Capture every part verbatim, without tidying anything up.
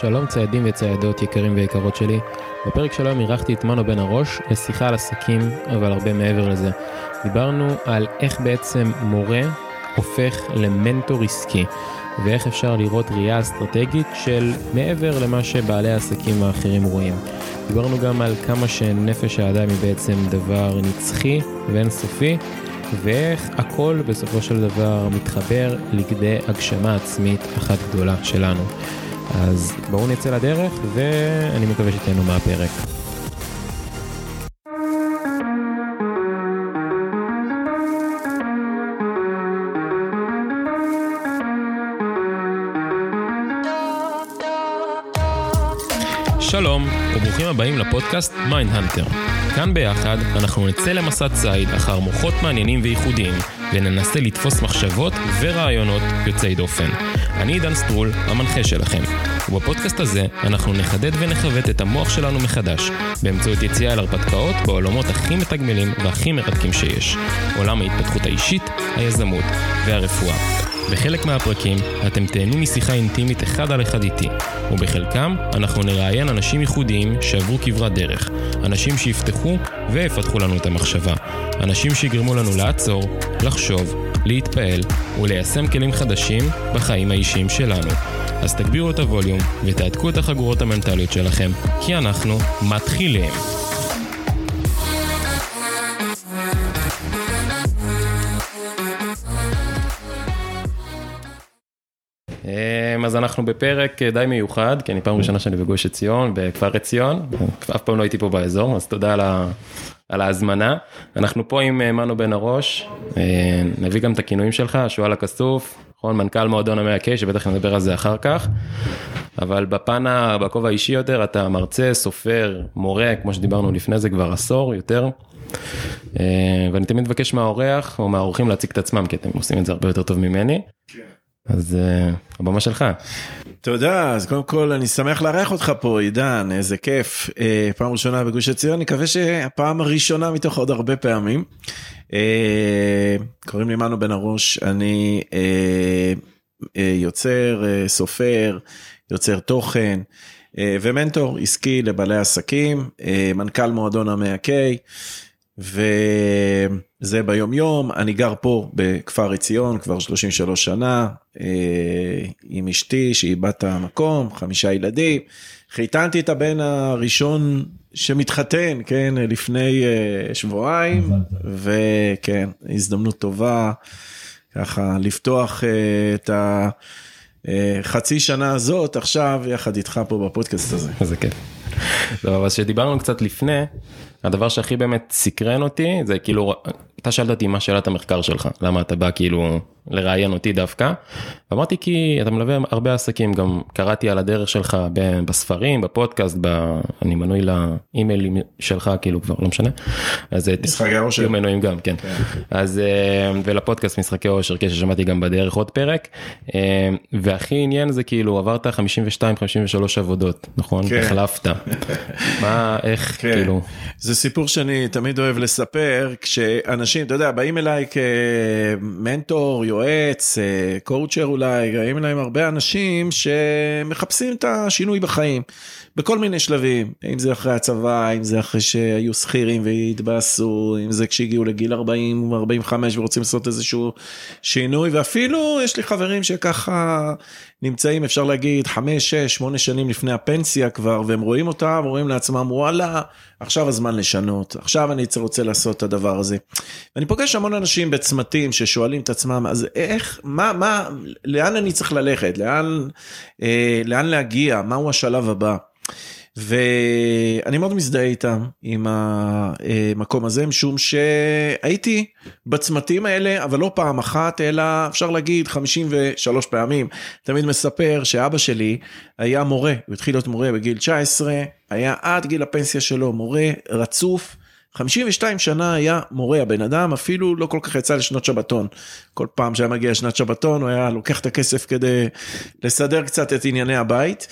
שלום ציידים וציידות יקרים ויקרות שלי. בפרק שלום אירחתי את מנו בן הרוש לשיחה על עסקים, אבל הרבה מעבר לזה. דיברנו על איך בעצם מורה הופך למנטור עסקי, ואיך אפשר לראות ראייה אסטרטגית של מעבר למה שבעלי העסקים האחרים רואים. דיברנו גם על כמה שנפש האדם היא בעצם דבר נצחי ואינסופי, ואיך הכל בסופו של דבר מתחבר לכדי הגשמה עצמית אחת גדולה שלנו. אז בואו נצא לדרך, ואני מקווה שתהנו מהפרק. שלום, וברוכים הבאים לפודקאסט Mindhunter. כאן ביחד אנחנו נצא למסע צייד אחר מוחות מעניינים וייחודיים, וננסה לתפוס מחשבות ורעיונות יוצאי דופן. אני עידן סטרול, המנחה שלכם. ובפודקאסט הזה אנחנו נחדד ונחוות את המוח שלנו מחדש, באמצעות יציאה אל הרפתקאות בעולמות הכי מתגמלים והכי מרתקים שיש. עולם ההתפתחות האישית, היזמות והרפואה. בחלק מהפרקים אתם תהנו משיחה אינטימית אחד על אחד איתי, ובחלקם אנחנו נראיין אנשים ייחודיים שעברו כברת דרך, אנשים שיפתחו ויפתחו לנו את המחשבה, אנשים שיגרמו לנו לעצור, לחשוב, להתפעל וליישם כלים חדשים בחיים האישיים שלנו. אז תגבירו את הווליום ותעדכו את החגורות המנטליות שלכם, כי אנחנו מתחילים. אז אנחנו בפרק די מיוחד, כי אני פעם ראשונה שאני בגוש עציון, בכפר עציון, אף פעם לא הייתי פה באזור, אז תודה על ההזמנה. אנחנו פה עם מנו בן הרוש, נביא גם את הכינויים שלך, השועל הכסוף, מנכ"ל מועדון המאה קי, שבטח נדבר על זה אחר כך, אבל בפן, בקובע האישי יותר, אתה מרצה, סופר, מורה, כמו שדיברנו לפני זה כבר עשור יותר, ואני תמיד מבקש מהאורח, או מהאורחים להציג את עצמם, כי אתם עושים את זה הרבה יותר טוב ממני. אז הבמה שלך. תודה, אז קודם כל אני שמח לארח אותך פה עידן, איזה כיף, פעם ראשונה בגוש עציון, אני מקווה שהפעם הראשונה מתוך עוד הרבה פעמים. קוראים לי מנו בן הרוש, אני יוצר, סופר, יוצר תוכן ומנטור עסקי לבעלי עסקים, מנכ"ל מועדון המאה קי, וזה ביום יום, אני גר פה בכפר עציון כבר שלושים ושלוש שנה, עם אשתי שהיא בת המקום, חמישה ילדים, חיתנתי את הבן הראשון שמתחתן, כן, לפני שבועיים, וכן, הזדמנות טובה, ככה לפתוח את החצי שנה הזאת, עכשיו יחד איתך פה בפודקאסט הזה. זה כיף. טוב, אז שדיברנו קצת לפני, הדבר שהכי באמת סקרן אותי, זה כאילו, אתה שאלת אותי מה שאלת המחקר שלך, למה אתה בא כאילו לראיין אותי דווקא, ואמרתי כי אתה מלווה הרבה עסקים, גם קראתי על הדרך שלך בספרים, בפודקאסט, אני מנוי לאימיילים שלך, כאילו כבר לא משנה, אז משחקי אושר, מנויים גם, כן, אז ולפודקאסט משחקי אושר, כששמעתי גם בדרך עוד פרק, והכי עניין זה כאילו, עברת חמישים ושתיים חמישים ושלוש עבודות, נכון? החלפת, מה, איך, כאילו... זה סיפור שאני תמיד אוהב לספר, כשאנשים, אתה יודע, באים אליי כמנטור, יועץ, קורצ'ר אולי, באים אליי עם הרבה אנשים שמחפשים את השינוי בחיים, בכל מיני שלבים, אם זה אחרי הצבא, אם זה אחרי שהיו שכירים והתבאסו, אם זה כשהגיעו לגיל ארבעים, ארבעים וחמש ורוצים לעשות איזשהו שינוי, ואפילו יש לי חברים שככה נמצאים, אפשר להגיד, חמש, שש, שמונה שנים לפני הפנסיה כבר, והם רואים אותם, רואים לעצמם, וואלה, עכשיו הזמן לשנות, עכשיו אני רוצה לעשות את הדבר הזה. ואני פוגש המון אנשים בצמתים ששואלים את עצמם, אז איך, מה, מה, לאן אני צריך ללכת, לאן, אה, לאן להגיע, מהו השלב הבא? ואני מאוד מזדהה איתם, עם המקום הזה, משום שהייתי בצמתים האלה, אבל לא פעם אחת, אלא אפשר להגיד חמישים ושלוש פעמים, תמיד מספר שאבא שלי היה מורה, הוא התחיל להיות מורה בגיל תשע עשרה, היה עד גיל הפנסיה שלו מורה רצוף, חמישים ושתיים שנה היה מורה הבן אדם, אפילו לא כל כך יצא לשנות שבתון, כל פעם שהיה מגיע לשנת שבתון, הוא היה לוקח את הכסף כדי לסדר קצת את ענייני הבית,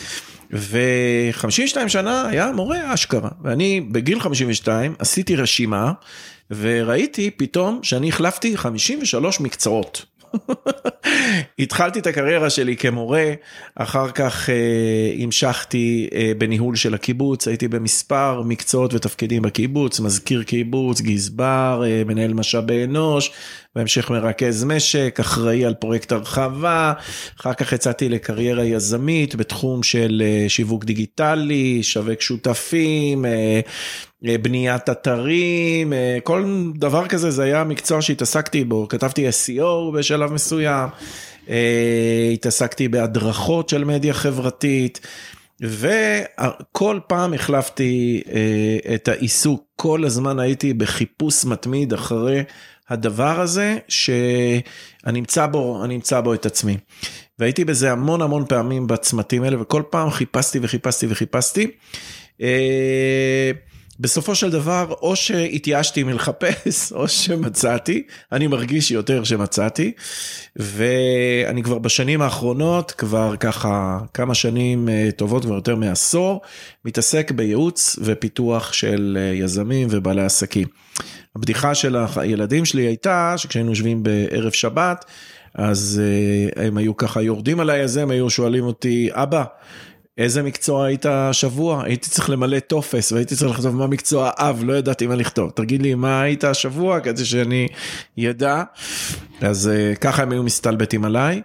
ו-חמישים ושתיים שנה היה מורה אשכרה, ואני בגיל חמישים ושתיים עשיתי רשימה, וראיתי פתאום שאני החלפתי חמישים ושלוש מקצועות, התחלתי את הקריירה שלי כמורה, אחר כך אה, המשכתי אה, בניהול של הקיבוץ, הייתי במספר מקצועות ותפקידים בקיבוץ, מזכיר קיבוץ, גזבר, אה, מנהל משאבי אנוש, בהמשך מרכז משק, אחראי על פרויקט הרחבה, אחר כך יצאתי לקריירה יזמית בתחום של אה, שיווק דיגיטלי, שווק שותפים, אה, בניית אתרים, כל דבר כזה, זה היה מקצוע שהתעסקתי בו, כתבתי אס אי או בשלב מסוים, התעסקתי בהדרכות של מדיה חברתית, וכל פעם החלפתי את העיסוק, כל הזמן הייתי בחיפוש מתמיד אחרי הדבר הזה, שאני נמצא בו, אני נמצא בו את עצמי, והייתי בזה המון המון פעמים בצמתים האלה, וכל פעם חיפשתי וחיפשתי וחיפשתי, בסופו של דבר, או שהתייאשתי מלחפש, או שמצאתי, אני מרגיש יותר שמצאתי, ואני כבר בשנים האחרונות, כבר ככה כמה שנים טובות, כבר יותר מעשור, מתעסק בייעוץ ופיתוח של יזמים ובעלי עסקים. הבדיחה של הילדים שלי הייתה, שכשהיינו יושבים בערב שבת, אז הם היו ככה יורדים עליי הזה, הם היו שואלים אותי, אבא, איזה מקצוע היית השבוע? הייתי צריך למלא טופס, והייתי צריך לכתוב מה מקצוע אב, לא ידעתי מה לכתוב. תרגיד לי מה היית השבוע, כדי שאני ידע. אז ככה הם היו מסתלבטים עליי.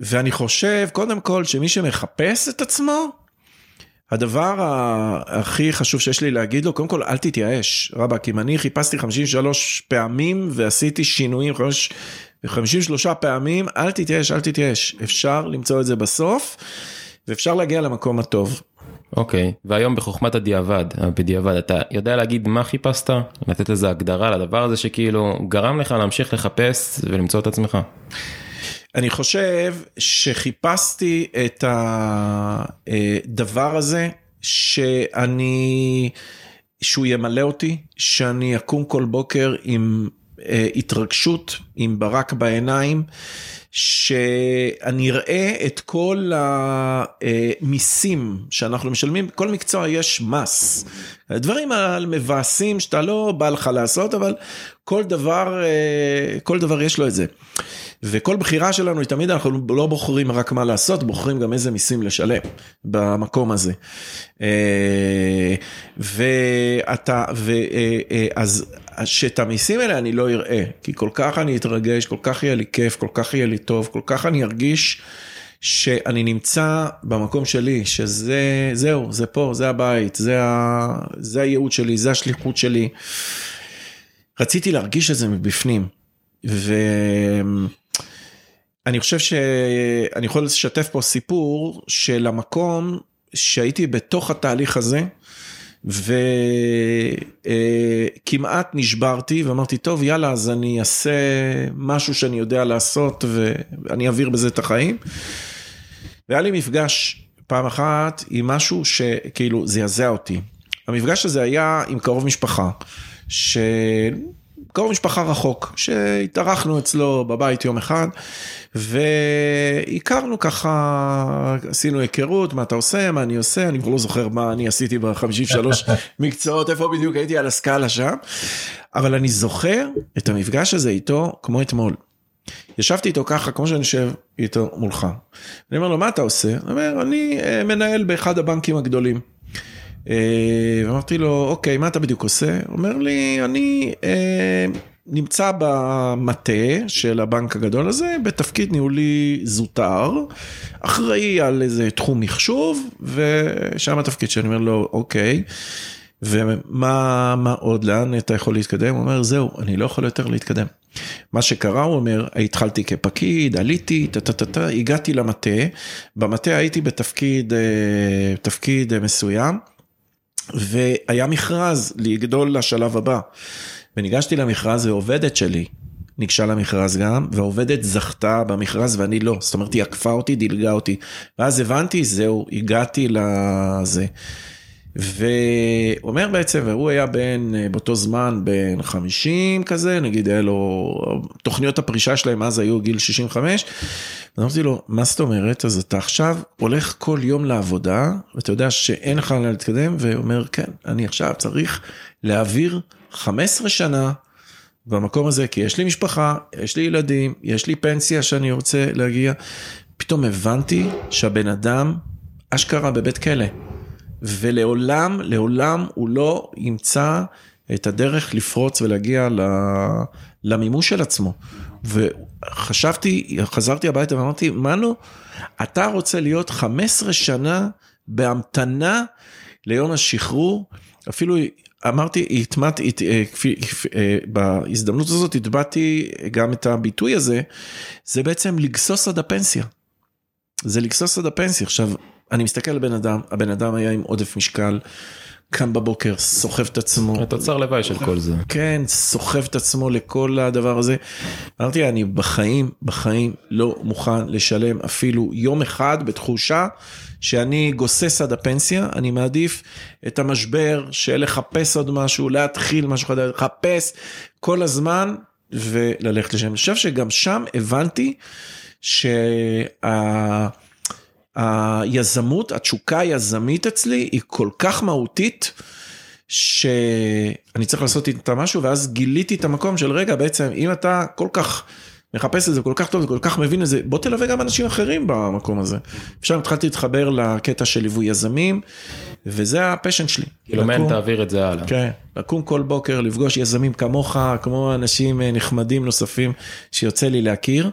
ואני חושב, קודם כל, שמי שמחפש את עצמו, הדבר הכי חשוב שיש לי להגיד לו, קודם כל, אל תתייאש, רבא, כי אם אני חיפשתי חמישים ושלוש פעמים, ועשיתי שינויים חמישים ושלוש, ו-חמישים ושלוש פעמים, אל תתייאש, אל תתייאש. אפשר למצוא את זה בסוף, ואפשר להגיע למקום הטוב. אוקיי, והיום בחוכמת הדיעבד, בדיעבד, אתה יודע להגיד מה חיפשת? לתת לזה הגדרה לדבר הזה שכאילו גרם לך להמשיך לחפש ולמצוא את עצמך. אני חושב שחיפשתי את הדבר הזה, שאני, שהוא ימלא אותי, שאני אקום כל בוקר עם התרגשות, עם ברק בעיניים, שאני אראה את כל המיסים שאנחנו משלמים, כל מקצוע יש מס, הדברים על מבעסים שאתה לא בא לך לעשות, אבל כל דבר, כל דבר יש לו את זה, וכל בחירה שלנו היא תמיד, אנחנו לא בוחרים רק מה לעשות, בוחרים גם איזה מיסים לשלם במקום הזה, ואתה, אז שאת המיסים האלה אני לא אראה, כי כל כך אני אתרגש, כל כך יהיה לי כיף, כל כך יהיה לי טוב, כל כך אני ארגיש שאני נמצא במקום שלי, שזה, זהו, זה פה, זה הבית, זה, ה, זה הייעוד שלי, זה השליחות שלי. רציתי להרגיש את זה מבפנים, ואני חושב שאני יכול לשתף פה סיפור של המקום שהייתי בתוך התהליך הזה, וכמעט נשברתי ואמרתי, טוב, יאללה, אז אני אעשה משהו שאני יודע לעשות ואני אעביר בזה את החיים. והיה לי מפגש פעם אחת עם משהו שכאילו זעזע אותי. המפגש הזה היה עם קרוב משפחה, ש... קרוב משפחה רחוק, שהתארחנו אצלו בבית יום אחד, והכרנו ככה, עשינו היכרות, מה אתה עושה, מה אני עושה, אני כבר לא זוכר מה אני עשיתי ב-חמישים ושלוש מקצועות, איפה בדיוק הייתי על הסקאלה שם, אבל אני זוכר את המפגש הזה איתו כמו אתמול. ישבתי איתו ככה, כמו שאני יושב איתו מולך. אני אומר לו, מה אתה עושה? אני אומר, אני מנהל באחד הבנקים הגדולים. ואמרתי לו, אוקיי, מה אתה בדיוק עושה? הוא אומר לי, אני אה, נמצא במטה של הבנק הגדול הזה, בתפקיד ניהולי זוטר, אחראי על איזה תחום מחשוב, ושם התפקיד שאני אומר לו, אוקיי, ומה מה עוד, לאן אתה יכול להתקדם? הוא אומר, זהו, אני לא יכול יותר להתקדם. מה שקרה, הוא אומר, התחלתי כפקיד, עליתי, טטטטה, הגעתי למטה, במטה הייתי בתפקיד תפקיד מסוים, והיה מכרז לגדול לשלב הבא, וניגשתי למכרז, ועובדת שלי ניגשה למכרז גם, והעובדת זכתה במכרז, ואני לא, זאת אומרת, היא עקפה אותי, דילגה אותי, ואז הבנתי, זהו, הגעתי לזה, והוא אומר בעצם, והוא היה בין, באותו זמן, בין חמישים כזה, נגיד היה לו, תוכניות הפרישה שלהם אז היו גיל שישים וחמש, אז אמרתי לו, מה זאת אומרת? אז אתה עכשיו הולך כל יום לעבודה, ואתה יודע שאין לך לה להתקדם, והוא אומר, כן, אני עכשיו צריך להעביר חמש עשרה שנה, במקום הזה, כי יש לי משפחה, יש לי ילדים, יש לי פנסיה שאני רוצה להגיע, פתאום הבנתי שהבן אדם אשכרה בבית כלא, ולעולם, לעולם הוא לא ימצא את הדרך לפרוץ ולהגיע למימוש של עצמו. וחשבתי, חזרתי הביתה ואמרתי, מנו, אתה רוצה להיות חמש עשרה שנה בהמתנה ליום השחרור, אפילו אמרתי, בהזדמנות הזאת התבעתי גם את הביטוי הזה, זה בעצם לגסוס עד הפנסיה. זה לגסוס עד הפנסיה. עכשיו, אני מסתכל על בן אדם, הבן אדם היה עם עודף משקל, קם בבוקר, סוחב את עצמו. התוצר לוואי של כל זה. כן, סוחב את עצמו לכל הדבר הזה. אמרתי, אני בחיים, בחיים לא מוכן לשלם אפילו יום אחד בתחושה, שאני גוסס עד הפנסיה, אני מעדיף את המשבר, שלחפש עוד משהו, להתחיל משהו חדש, לחפש כל הזמן, וללכת לשם. אני חושב שגם שם הבנתי, שה... היזמות, התשוקה היזמית אצלי, היא כל כך מהותית, שאני צריך לעשות איתה משהו, ואז גיליתי את המקום של רגע, בעצם, אם אתה כל כך מחפש את זה, כל כך טוב, כל כך מבין את זה, בוא תלווה גם אנשים אחרים במקום הזה. ושם התחלתי להתחבר לקטע של ליווי יזמים, וזה הפשן שלי. כאילו מן תעביר את זה הלאה. כן, לקום כל בוקר, לפגוש יזמים כמוך, כמו אנשים נחמדים נוספים, שיוצא לי להכיר,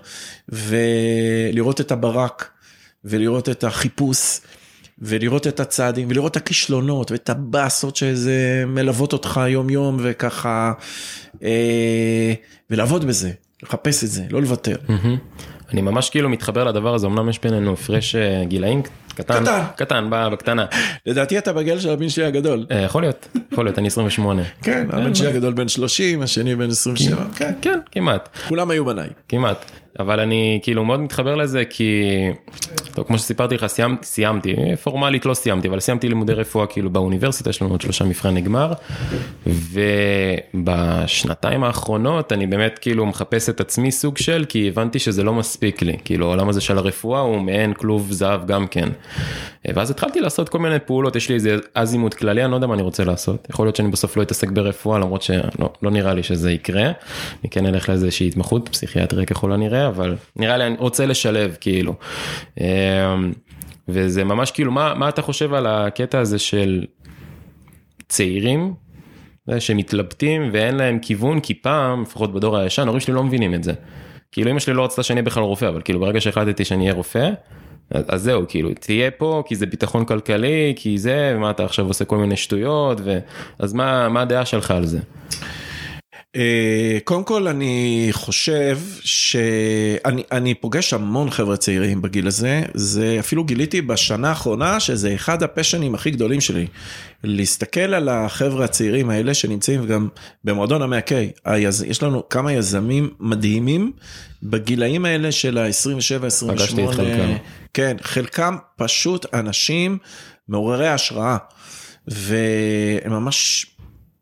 ולראות את הברק, ולראות את החיפוש, ולראות את הצעדים, ולראות את הכישלונות, ואת הבאסות שזה מלוות אותך יום יום, וככה, אה, ולעבוד בזה, לחפש את זה, לא לוותר. אני ממש כאילו מתחבר לדבר הזה, אמנם יש בינינו הפרש גילאים קטן, קטן, קטן, בקטנה. לדעתי אתה בגל של הבן שלי הגדול. יכול להיות, יכול להיות, אני עשרים ושמונה. כן, הבן שלי הגדול בן שלושים, השני בן עשרים ושבע. כן, כן, כמעט. כולם היו בניי. כמעט. אבל אני כאילו מאוד מתחבר לזה, כי טוב, כמו שסיפרתי לך, סיימתי, סיימתי, פורמלית לא סיימתי, אבל סיימתי לימודי רפואה כאילו באוניברסיטה, יש לנו עוד שלושה מבחן נגמר, ובשנתיים האחרונות אני באמת כאילו מחפש את עצמי סוג של, כי הבנתי שזה לא מספיק לי, כאילו העולם הזה של הרפואה הוא מעין כלוב זהב גם כן, ואז התחלתי לעשות כל מיני פעולות, יש לי איזה עזימות כללי, אני לא יודע מה אני רוצה לעשות, יכול להיות שאני בסוף לא אתעסק ברפואה, למרות שלא, לא נראה לי שזה יקרה, אני כן אלך לאיזושהי התמחות, פסיכיאטריה ככל הנראה, אבל נראה לי אני רוצה לשלב כאילו, וזה ממש כאילו, מה, מה אתה חושב על הקטע הזה של צעירים שמתלבטים ואין להם כיוון, כי פעם, לפחות בדור הישן, הורים שלי לא מבינים את זה, כאילו אמא שלי לא רצתה שאני בכלל רופא, אבל כאילו ברגע שהחלטתי שאני אהיה רופא, אז זהו, כאילו, תהיה פה, כי זה ביטחון כלכלי, כי זה, ומה אתה עכשיו עושה כל מיני שטויות, ו... אז מה, מה הדעה שלך על זה? קודם כל אני חושב שאני אני פוגש המון חבר'ה צעירים בגיל הזה, זה אפילו גיליתי בשנה האחרונה שזה אחד הפשנים הכי גדולים שלי, להסתכל על החבר'ה הצעירים האלה שנמצאים גם במועדון המאה קי, יש לנו כמה יזמים מדהימים בגילאים האלה של ה-עשרים ושבע עשרים ושמונה, פגשתי את חלקם. כן, חלקם פשוט אנשים מעוררי השראה, והם ממש...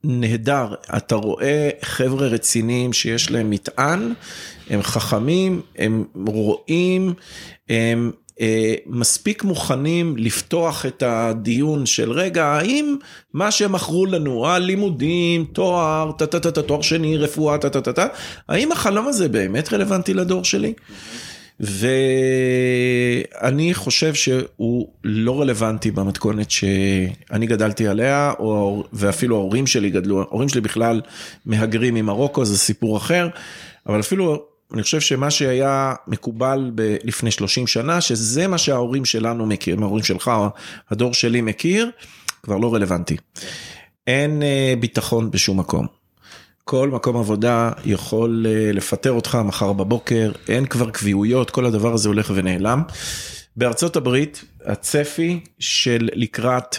נהדר, אתה רואה חבר'ה רציניים שיש להם מטען, הם חכמים, הם רואים, הם אה, מספיק מוכנים לפתוח את הדיון של רגע, האם מה שהם אחרו לנו, הלימודים, תואר, תתתת, תואר שני, רפואה, תתתת, האם החלום הזה באמת רלוונטי לדור שלי? ואני חושב שהוא לא רלוונטי במתכונת שאני גדלתי עליה, או... ואפילו ההורים שלי גדלו, ההורים שלי בכלל מהגרים ממרוקו, זה סיפור אחר, אבל אפילו אני חושב שמה שהיה מקובל ב... לפני שלושים שנה, שזה מה שההורים שלנו מכיר, ההורים שלך, הדור שלי מכיר, כבר לא רלוונטי. אין ביטחון בשום מקום. כל מקום עבודה יכול לפטר אותך מחר בבוקר, אין כבר קביעויות, כל הדבר הזה הולך ונעלם. בארצות הברית, הצפי של לקראת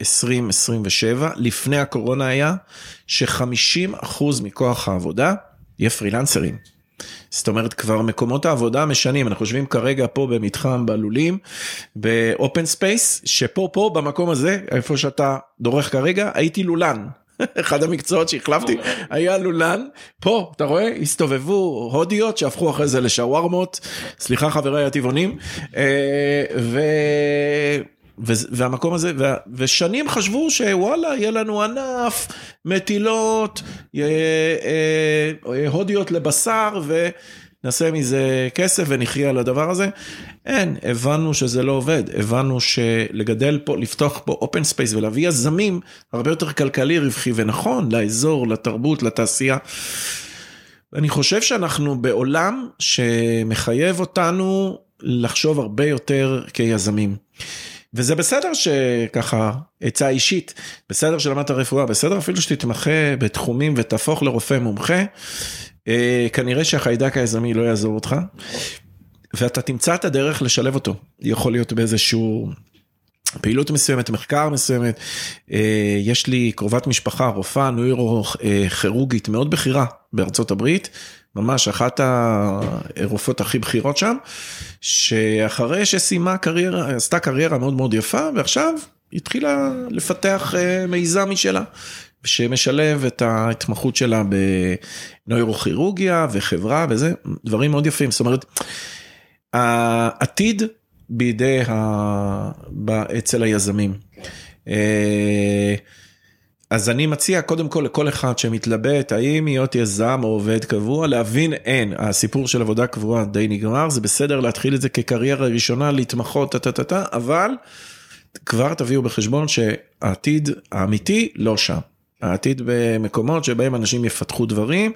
עשרים עשרים ושבע, לפני הקורונה היה, ש-חמישים אחוז מכוח העבודה יהיה פרילנסרים. זאת אומרת, כבר מקומות העבודה משנים, אנחנו חושבים כרגע פה במתחם, בלולים, באופן ספייס, שפה, פה, במקום הזה, איפה שאתה דורך כרגע, הייתי לולן. אחד המקצועות שהחלפתי, היה לולן, פה, אתה רואה, הסתובבו הודיות שהפכו אחרי זה לשווארמות, סליחה חבריי הטבעונים, והמקום הזה, ושנים חשבו שוואלה, יהיה לנו ענף, מטילות, הודיות לבשר, ונעשה מזה כסף ונחיה על הדבר הזה. אין, הבנו שזה לא עובד, הבנו שלגדל פה, לפתוח פה אופן ספייס, ולהביא יזמים הרבה יותר כלכלי, רווחי ונכון, לאזור, לתרבות, לתעשייה. אני חושב שאנחנו בעולם שמחייב אותנו לחשוב הרבה יותר כיזמים. וזה בסדר שככה, עצה אישית, בסדר שלמדת הרפואה, בסדר אפילו שתתמחה בתחומים ותהפוך לרופא מומחה, כנראה שהחיידק היזמי לא יעזור אותך, ואתה תמצא את הדרך לשלב אותו. יכול להיות באיזשהו פעילות מסוימת, מחקר מסוימת. יש לי קרובת משפחה, רופאה, נוירו-כירורגית מאוד בכירה בארצות הברית, ממש אחת הרופאות הכי בכירות שם, שאחרי שסיימה קריירה, עשתה קריירה מאוד מאוד יפה, ועכשיו התחילה לפתח מיזם משלה, שמשלב את ההתמחות שלה בנוירוכירורגיה וחברה וזה, דברים מאוד יפים. זאת אומרת, העתיד בידי ה... אצל היזמים. אז אני מציע קודם כל לכל אחד שמתלבט, האם להיות יזם או עובד קבוע, להבין אין, הסיפור של עבודה קבועה די נגמר, זה בסדר להתחיל את זה כקריירה ראשונה, להתמחות, תתתתת, אבל כבר תביאו בחשבון שהעתיד האמיתי לא שם. העתיד במקומות שבהם אנשים יפתחו דברים,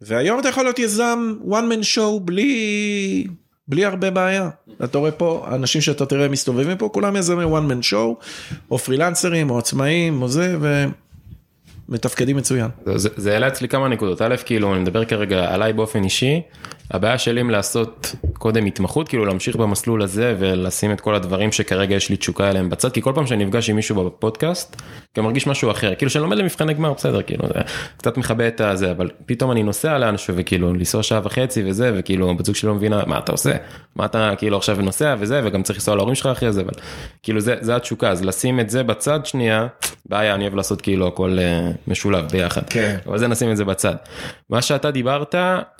והיום אתה יכול להיות יזם one man show בלי... בלי הרבה בעיה. אתה רואה פה, אנשים שאתה תראה מסתובבים פה, כולם יזמי one man show, או פרילנסרים, או עצמאים, או זה, ומתפקדים מצוין. זה העלה אצלי כמה נקודות. א', כאילו, אני מדבר כרגע עליי באופן אישי, הבעיה שלי אם לעשות קודם התמחות, כאילו להמשיך במסלול הזה, ולשים את כל הדברים שכרגע יש לי תשוקה אליהם בצד, כי כל פעם שאני נפגש עם מישהו בפודקאסט, גם מרגיש משהו אחר, כאילו שאני לומד למבחן הגמר, בסדר, כאילו, זה קצת מחבא את הזה, אבל פתאום אני נוסע לאנשהו, וכאילו, לנסוע שעה וחצי וזה, וכאילו, בצוג שלא מבינה, מה אתה עושה? מה אתה, כאילו, עכשיו נוסע וזה, וגם צריך לנסוע להורים שלך אחרי זה, אבל, כאילו, זה, זה התשוקה, אז לשים את זה בצד, שנייה, בעיה, אני אוהב לעשות, כאילו, הכל, משולב ביחד. אבל זה נשים את זה בצד. מה שאתה דיברת,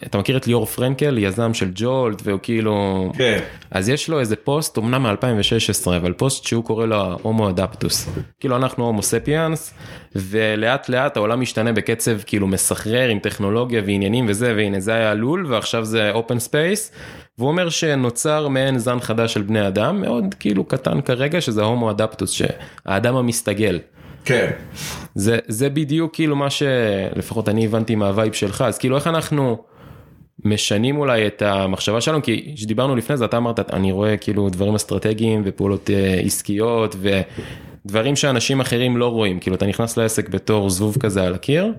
אתה מכיר את ליאור פרנק, יזם של ג'ולט, והוא כאילו... כן. אז יש לו איזה פוסט, אומנם מ-אלפיים ושש עשרה, אבל פוסט שהוא קורא לו homo adaptus. כאילו אנחנו homo sapiens, ולאט לאט העולם משתנה בקצב כאילו מסחרר עם טכנולוגיה ועניינים וזה, והנה זה היה עלול, ועכשיו זה open space, והוא אומר שנוצר מעין זן חדש של בני אדם, מאוד כאילו קטן כרגע, שזה homo adaptus, שהאדם המסתגל. כן. זה, זה בדיוק כאילו מה שלפחות אני הבנתי מהווייב שלך, אז כאילו איך אנחנו... משנים אולי את המחשבה שלנו, כי שדיברנו לפני זה, אתה אמרת, אני רואה כאילו דברים אסטרטגיים ופעולות עסקיות ודברים שאנשים אחרים לא רואים, כאילו אתה נכנס לעסק בתור זבוב כזה על הקיר,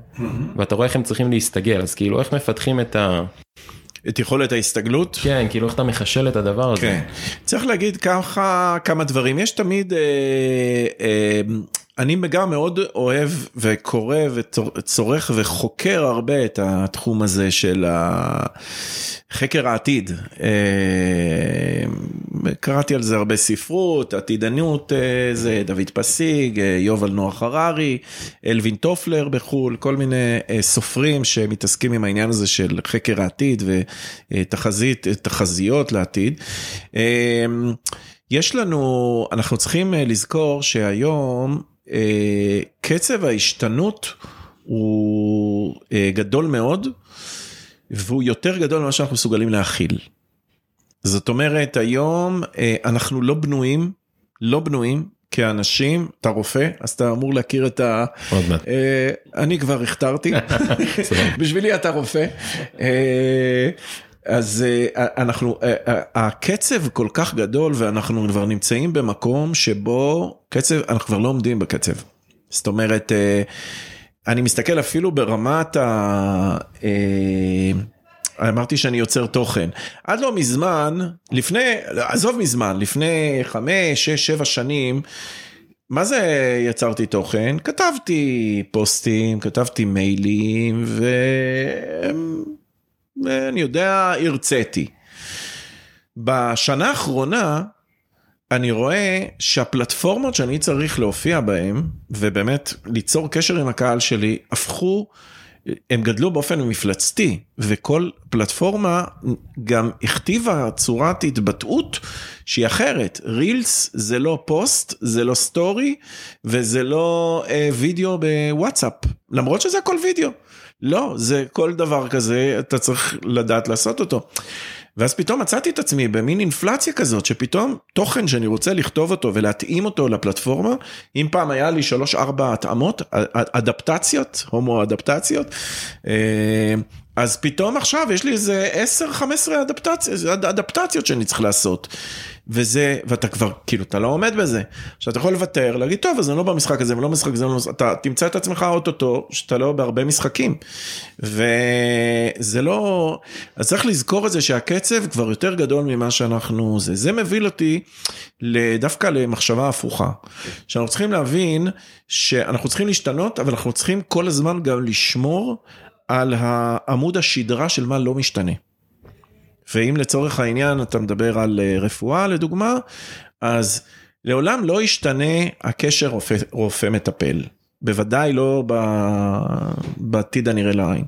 ואתה רואה איך הם צריכים להסתגל, אז כאילו איך מפתחים את ה... את יכולת ההסתגלות. כן, כאילו איך אתה מחשל את הדבר הזה. כן, צריך להגיד ככה כמה דברים, יש תמיד... אני גם מאוד אוהב וקורא וצורך וחוקר הרבה את התחום הזה של חקר העתיד. קראתי על זה הרבה ספרות, עתידנות זה דוד פסיג, יובל נוח הררי, אלווין טופלר בחול, כל מיני סופרים שמתעסקים עם העניין הזה של חקר העתיד ותחזית, תחזיות לעתיד. יש לנו, אנחנו צריכים לזכור שהיום, קצב ההשתנות הוא גדול מאוד, והוא יותר גדול ממה שאנחנו מסוגלים להכיל. זאת אומרת, היום אנחנו לא בנויים, לא בנויים, כאנשים, אתה רופא, אז אתה אמור להכיר את ה... עוד מעט. אני כבר הכתרתי, בשבילי אתה רופא. אז אנחנו, הקצב כל כך גדול, ואנחנו כבר נמצאים במקום שבו קצב, אנחנו כבר לא עומדים בקצב. זאת אומרת, אני מסתכל אפילו ברמת ה... אמרתי שאני יוצר תוכן. עד לא מזמן, לפני, עזוב מזמן, לפני חמש, שש, שבע שנים, מה זה יצרתי תוכן? כתבתי פוסטים, כתבתי מיילים, ו... אני יודע, הרציתי. בשנה האחרונה, אני רואה שהפלטפורמות שאני צריך להופיע בהן, ובאמת ליצור קשר עם הקהל שלי, הפכו הם גדלו באופן מפלצתי, וכל פלטפורמה גם הכתיבה צורת התבטאות שהיא אחרת. רילס זה לא פוסט, זה לא סטורי, וזה לא אה, וידאו בוואטסאפ, למרות שזה הכל וידאו. לא, זה כל דבר כזה, אתה צריך לדעת לעשות אותו. ואז פתאום מצאתי את עצמי במין אינפלציה כזאת, שפתאום תוכן שאני רוצה לכתוב אותו ולהתאים אותו לפלטפורמה, אם פעם היה לי שלוש ארבע התאמות, אדפטציות, הומו אדפטציות, אז פתאום עכשיו יש לי איזה עשר, חמש עשרה אדפטציות שאני צריך לעשות, וזה, ואתה כבר, כאילו, אתה לא עומד בזה, שאתה יכול לוותר, להגיד, טוב, אז אני לא במשחק הזה, אני לא במשחק הזה, אתה תמצא את עצמך אוטוטו, שאתה לא בהרבה משחקים, וזה לא, אז צריך לזכור את זה, שהקצב כבר יותר גדול ממה שאנחנו, זה, זה מוביל אותי, דווקא למחשבה הפוכה, שאנחנו צריכים להבין, שאנחנו צריכים להשתנות, אבל אנחנו צריכים כל הזמן גם לשמור, על העמוד השדרה של מה לא משתנה. ואם לצורך העניין אתה מדבר על רפואה לדוגמה, אז לעולם לא ישתנה הקשר רופא, רופא מטפל. בוודאי לא בעתיד הנראה לעין.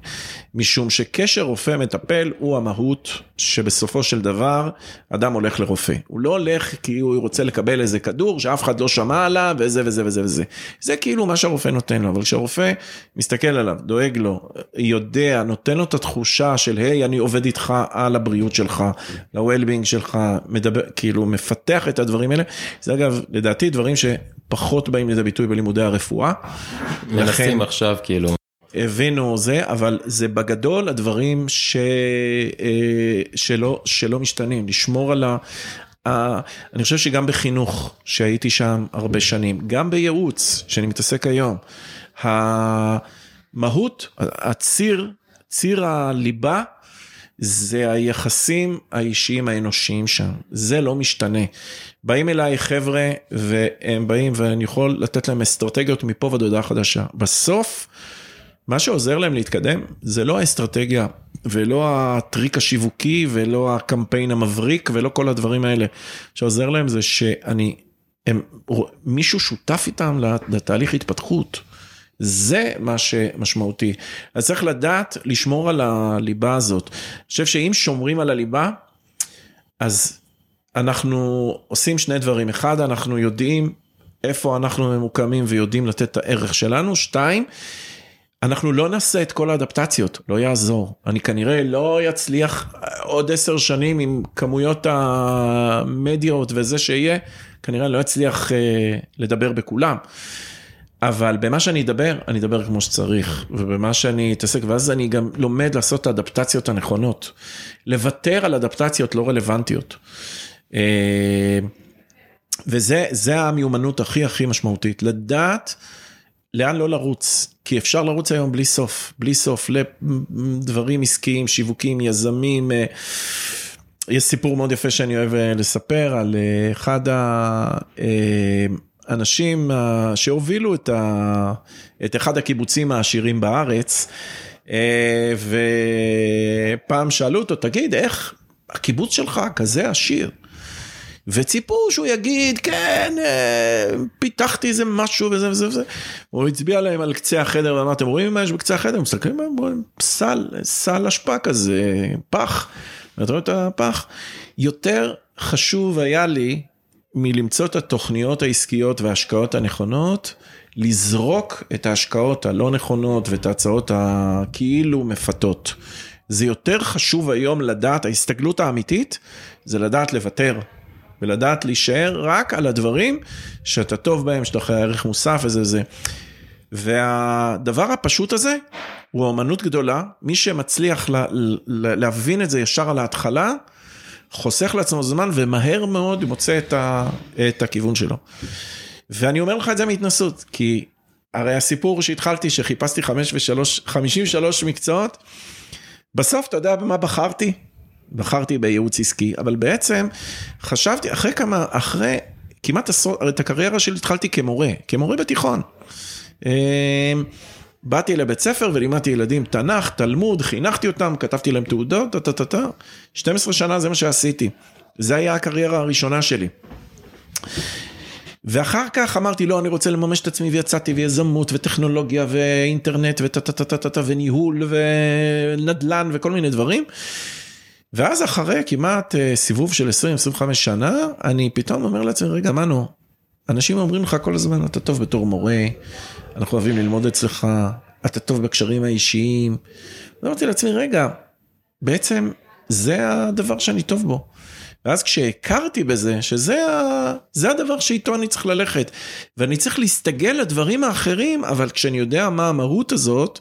משום שקשר רופא מטפל הוא המהות שבסופו של דבר אדם הולך לרופא. הוא לא הולך כי הוא רוצה לקבל איזה כדור שאף אחד לא שמע עליו וזה וזה וזה וזה. זה כאילו מה שהרופא נותן לו. אבל כשהרופא מסתכל עליו, דואג לו, יודע, נותן לו את התחושה של היי, אני עובד איתך על הבריאות שלך, ל-well-being שלך, מדבר, כאילו מפתח את הדברים האלה. זה אגב, לדעתי, דברים שפחות באים לידי ביטוי בלימודי הרפואה. מנסים עכשיו כאילו הבינו זה, אבל זה בגדול הדברים ש... שלא, שלא משתנים, לשמור על ה... אני חושב שגם בחינוך שהייתי שם הרבה שנים, גם בייעוץ שאני מתעסק היום, המהות, הציר, ציר הליבה זה היחסים האישיים האנושיים שם, זה לא משתנה. באים אליי חבר'ה, והם באים, ואני יכול לתת להם אסטרטגיות מפה ועד הודעה חדשה. בסוף, מה שעוזר להם להתקדם, זה לא האסטרטגיה, ולא הטריק השיווקי, ולא הקמפיין המבריק, ולא כל הדברים האלה. שעוזר להם זה שאני, הם, מישהו שותף איתם לתהליך התפתחות, זה מה שמשמעותי. אז צריך לדעת לשמור על הליבה הזאת. אני חושב שאם שומרים על הליבה, אז אנחנו עושים שני דברים. אחד, אנחנו יודעים איפה אנחנו ממוקמים ויודעים לתת את הערך שלנו. שתיים, אנחנו לא נעשה את כל האדפטציות, לא יעזור. אני כנראה לא יצליח עוד עשר שנים עם כמויות המדיות וזה שיהיה, כנראה לא יצליח לדבר בכולם. אבל במה שאני אדבר, אני אדבר כמו שצריך, ובמה שאני אתעסק, ואז אני גם לומד לעשות את האדפטציות הנכונות, לוותר על אדפטציות לא רלוונטיות, וזה זה המיומנות הכי הכי משמעותית, לדעת לאן לא לרוץ, כי אפשר לרוץ היום בלי סוף, בלי סוף לדברים עסקיים, שיווקים, יזמים. יש סיפור מאוד יפה שאני אוהב לספר, על אחד ה... אנשים שהובילו את, ה... את אחד הקיבוצים העשירים בארץ, ופעם שאלו אותו, תגיד, איך הקיבוץ שלך כזה עשיר? וציפו שהוא יגיד, כן, פיתחתי איזה משהו וזה וזה וזה. הוא הצביע להם על קצה החדר, ואמר, אתם רואים מה יש בקצה החדר? מסתכלים עליהם, סל, סל השפע כזה, פח. ואתה רואה את הפח? יותר חשוב היה לי, מלמצוא את התוכניות העסקיות וההשקעות הנכונות, לזרוק את ההשקעות הלא נכונות ואת ההצעות הכאילו מפתות. זה יותר חשוב היום לדעת, ההסתגלות האמיתית, זה לדעת לוותר, ולדעת להישאר רק על הדברים שאתה טוב בהם, שאתה אחרי הערך מוסף וזה וזה. והדבר הפשוט הזה, הוא האמנות גדולה, מי שמצליח לה, להבין את זה ישר על ההתחלה, חוסך לעצמו זמן, ומהר מאוד מוצא את, ה, את הכיוון שלו. ואני אומר לך את זה מהתנסות, כי הרי הסיפור שהתחלתי, שחיפשתי חמישים ושלוש מקצועות, בסוף אתה יודע במה בחרתי? בחרתי בייעוץ עסקי, אבל בעצם חשבתי, אחרי כמה, אחרי כמעט עשרות, את הקריירה שלי התחלתי כמורה, כמורה בתיכון. באתי לבית ספר ולימדתי ילדים תנ"ך, תלמוד, חינכתי אותם, כתבתי להם תעודות, טטטטה. שתים עשרה שנה זה מה שעשיתי. זה היה הקריירה הראשונה שלי. ואחר כך אמרתי, לא, אני רוצה לממש את עצמי, ויצאתי, ויזמות, וטכנולוגיה, ואינטרנט, וטטטטטטט, וניהול, ונדלן, וכל מיני דברים. ואז אחרי כמעט סיבוב של עשרים עד עשרים וחמש שנה, אני פתאום אומר לעצמי, רגע, מנו, אנשים אומרים לך כל הזמן, אתה טוב בתור מורה, אנחנו אוהבים ללמוד אצלך, אתה טוב בקשרים האישיים. ואמרתי לעצמי, רגע, בעצם זה הדבר שאני טוב בו. ואז כשהכרתי בזה, שזה זה הדבר שאיתו אני צריך ללכת, ואני צריך להסתגל לדברים האחרים, אבל כשאני יודע מה המהות הזאת,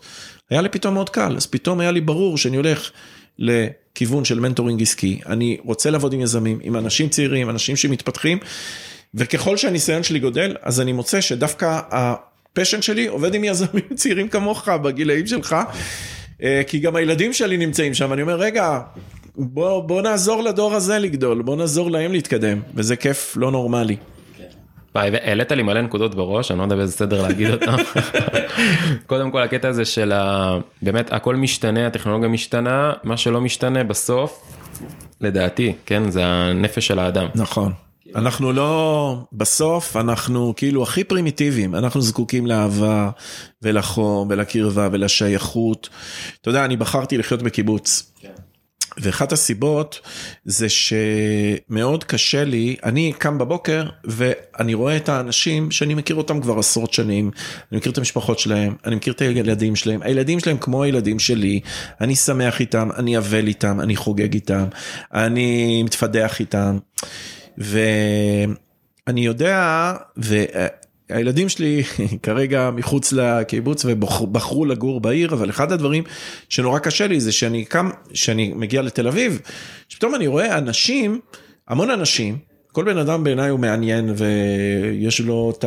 היה לי פתאום מאוד קל. אז פתאום היה לי ברור שאני הולך לכיוון של מנטורינג עסקי, אני רוצה לעבוד עם יזמים, עם אנשים צעירים, אנשים שמתפתחים, וככל שהניסיון שלי גודל, אז אני מוצא שדווקא הפשן שלי עובד עם יזמים צעירים כמוך, בגילאים שלך, כי גם הילדים שלי נמצאים שם, אני אומר, רגע, בוא, בוא נעזור לדור הזה לגדול, בוא נעזור להם להתקדם, וזה כיף לא נורמלי. ביי, העלית לי מלא נקודות בראש, אני לא יודע באיזה סדר להגיד אותם. קודם כל, הקטע הזה של ה... באמת, הכל משתנה, הטכנולוגיה משתנה, מה שלא משתנה בסוף, לדעתי, כן, זה הנפש של האדם. נכון. אנחנו לא, בסוף אנחנו כאילו הכי פרימיטיביים, אנחנו זקוקים לאהבה ולחום ולקרבה ולשייכות. אתה יודע, אני בחרתי לחיות בקיבוץ. כן. ואחת הסיבות זה שמאוד קשה לי, אני קם בבוקר ואני רואה את האנשים שאני מכיר אותם כבר עשרות שנים, אני מכיר את המשפחות שלהם, אני מכיר את הילדים שלהם, הילדים שלהם כמו הילדים שלי, אני שמח איתם, אני אבל איתם, אני חוגג איתם, אני מתפדח איתם, ואני יודע, והילדים שלי כרגע מחוץ לקיבוץ ובחרו לגור בעיר, אבל אחד הדברים שנורא קשה לי זה שאני קם, שאני מגיע לתל אביב, שפתאום אני רואה אנשים, המון אנשים, כל בן אדם בעיניי הוא מעניין ויש לו את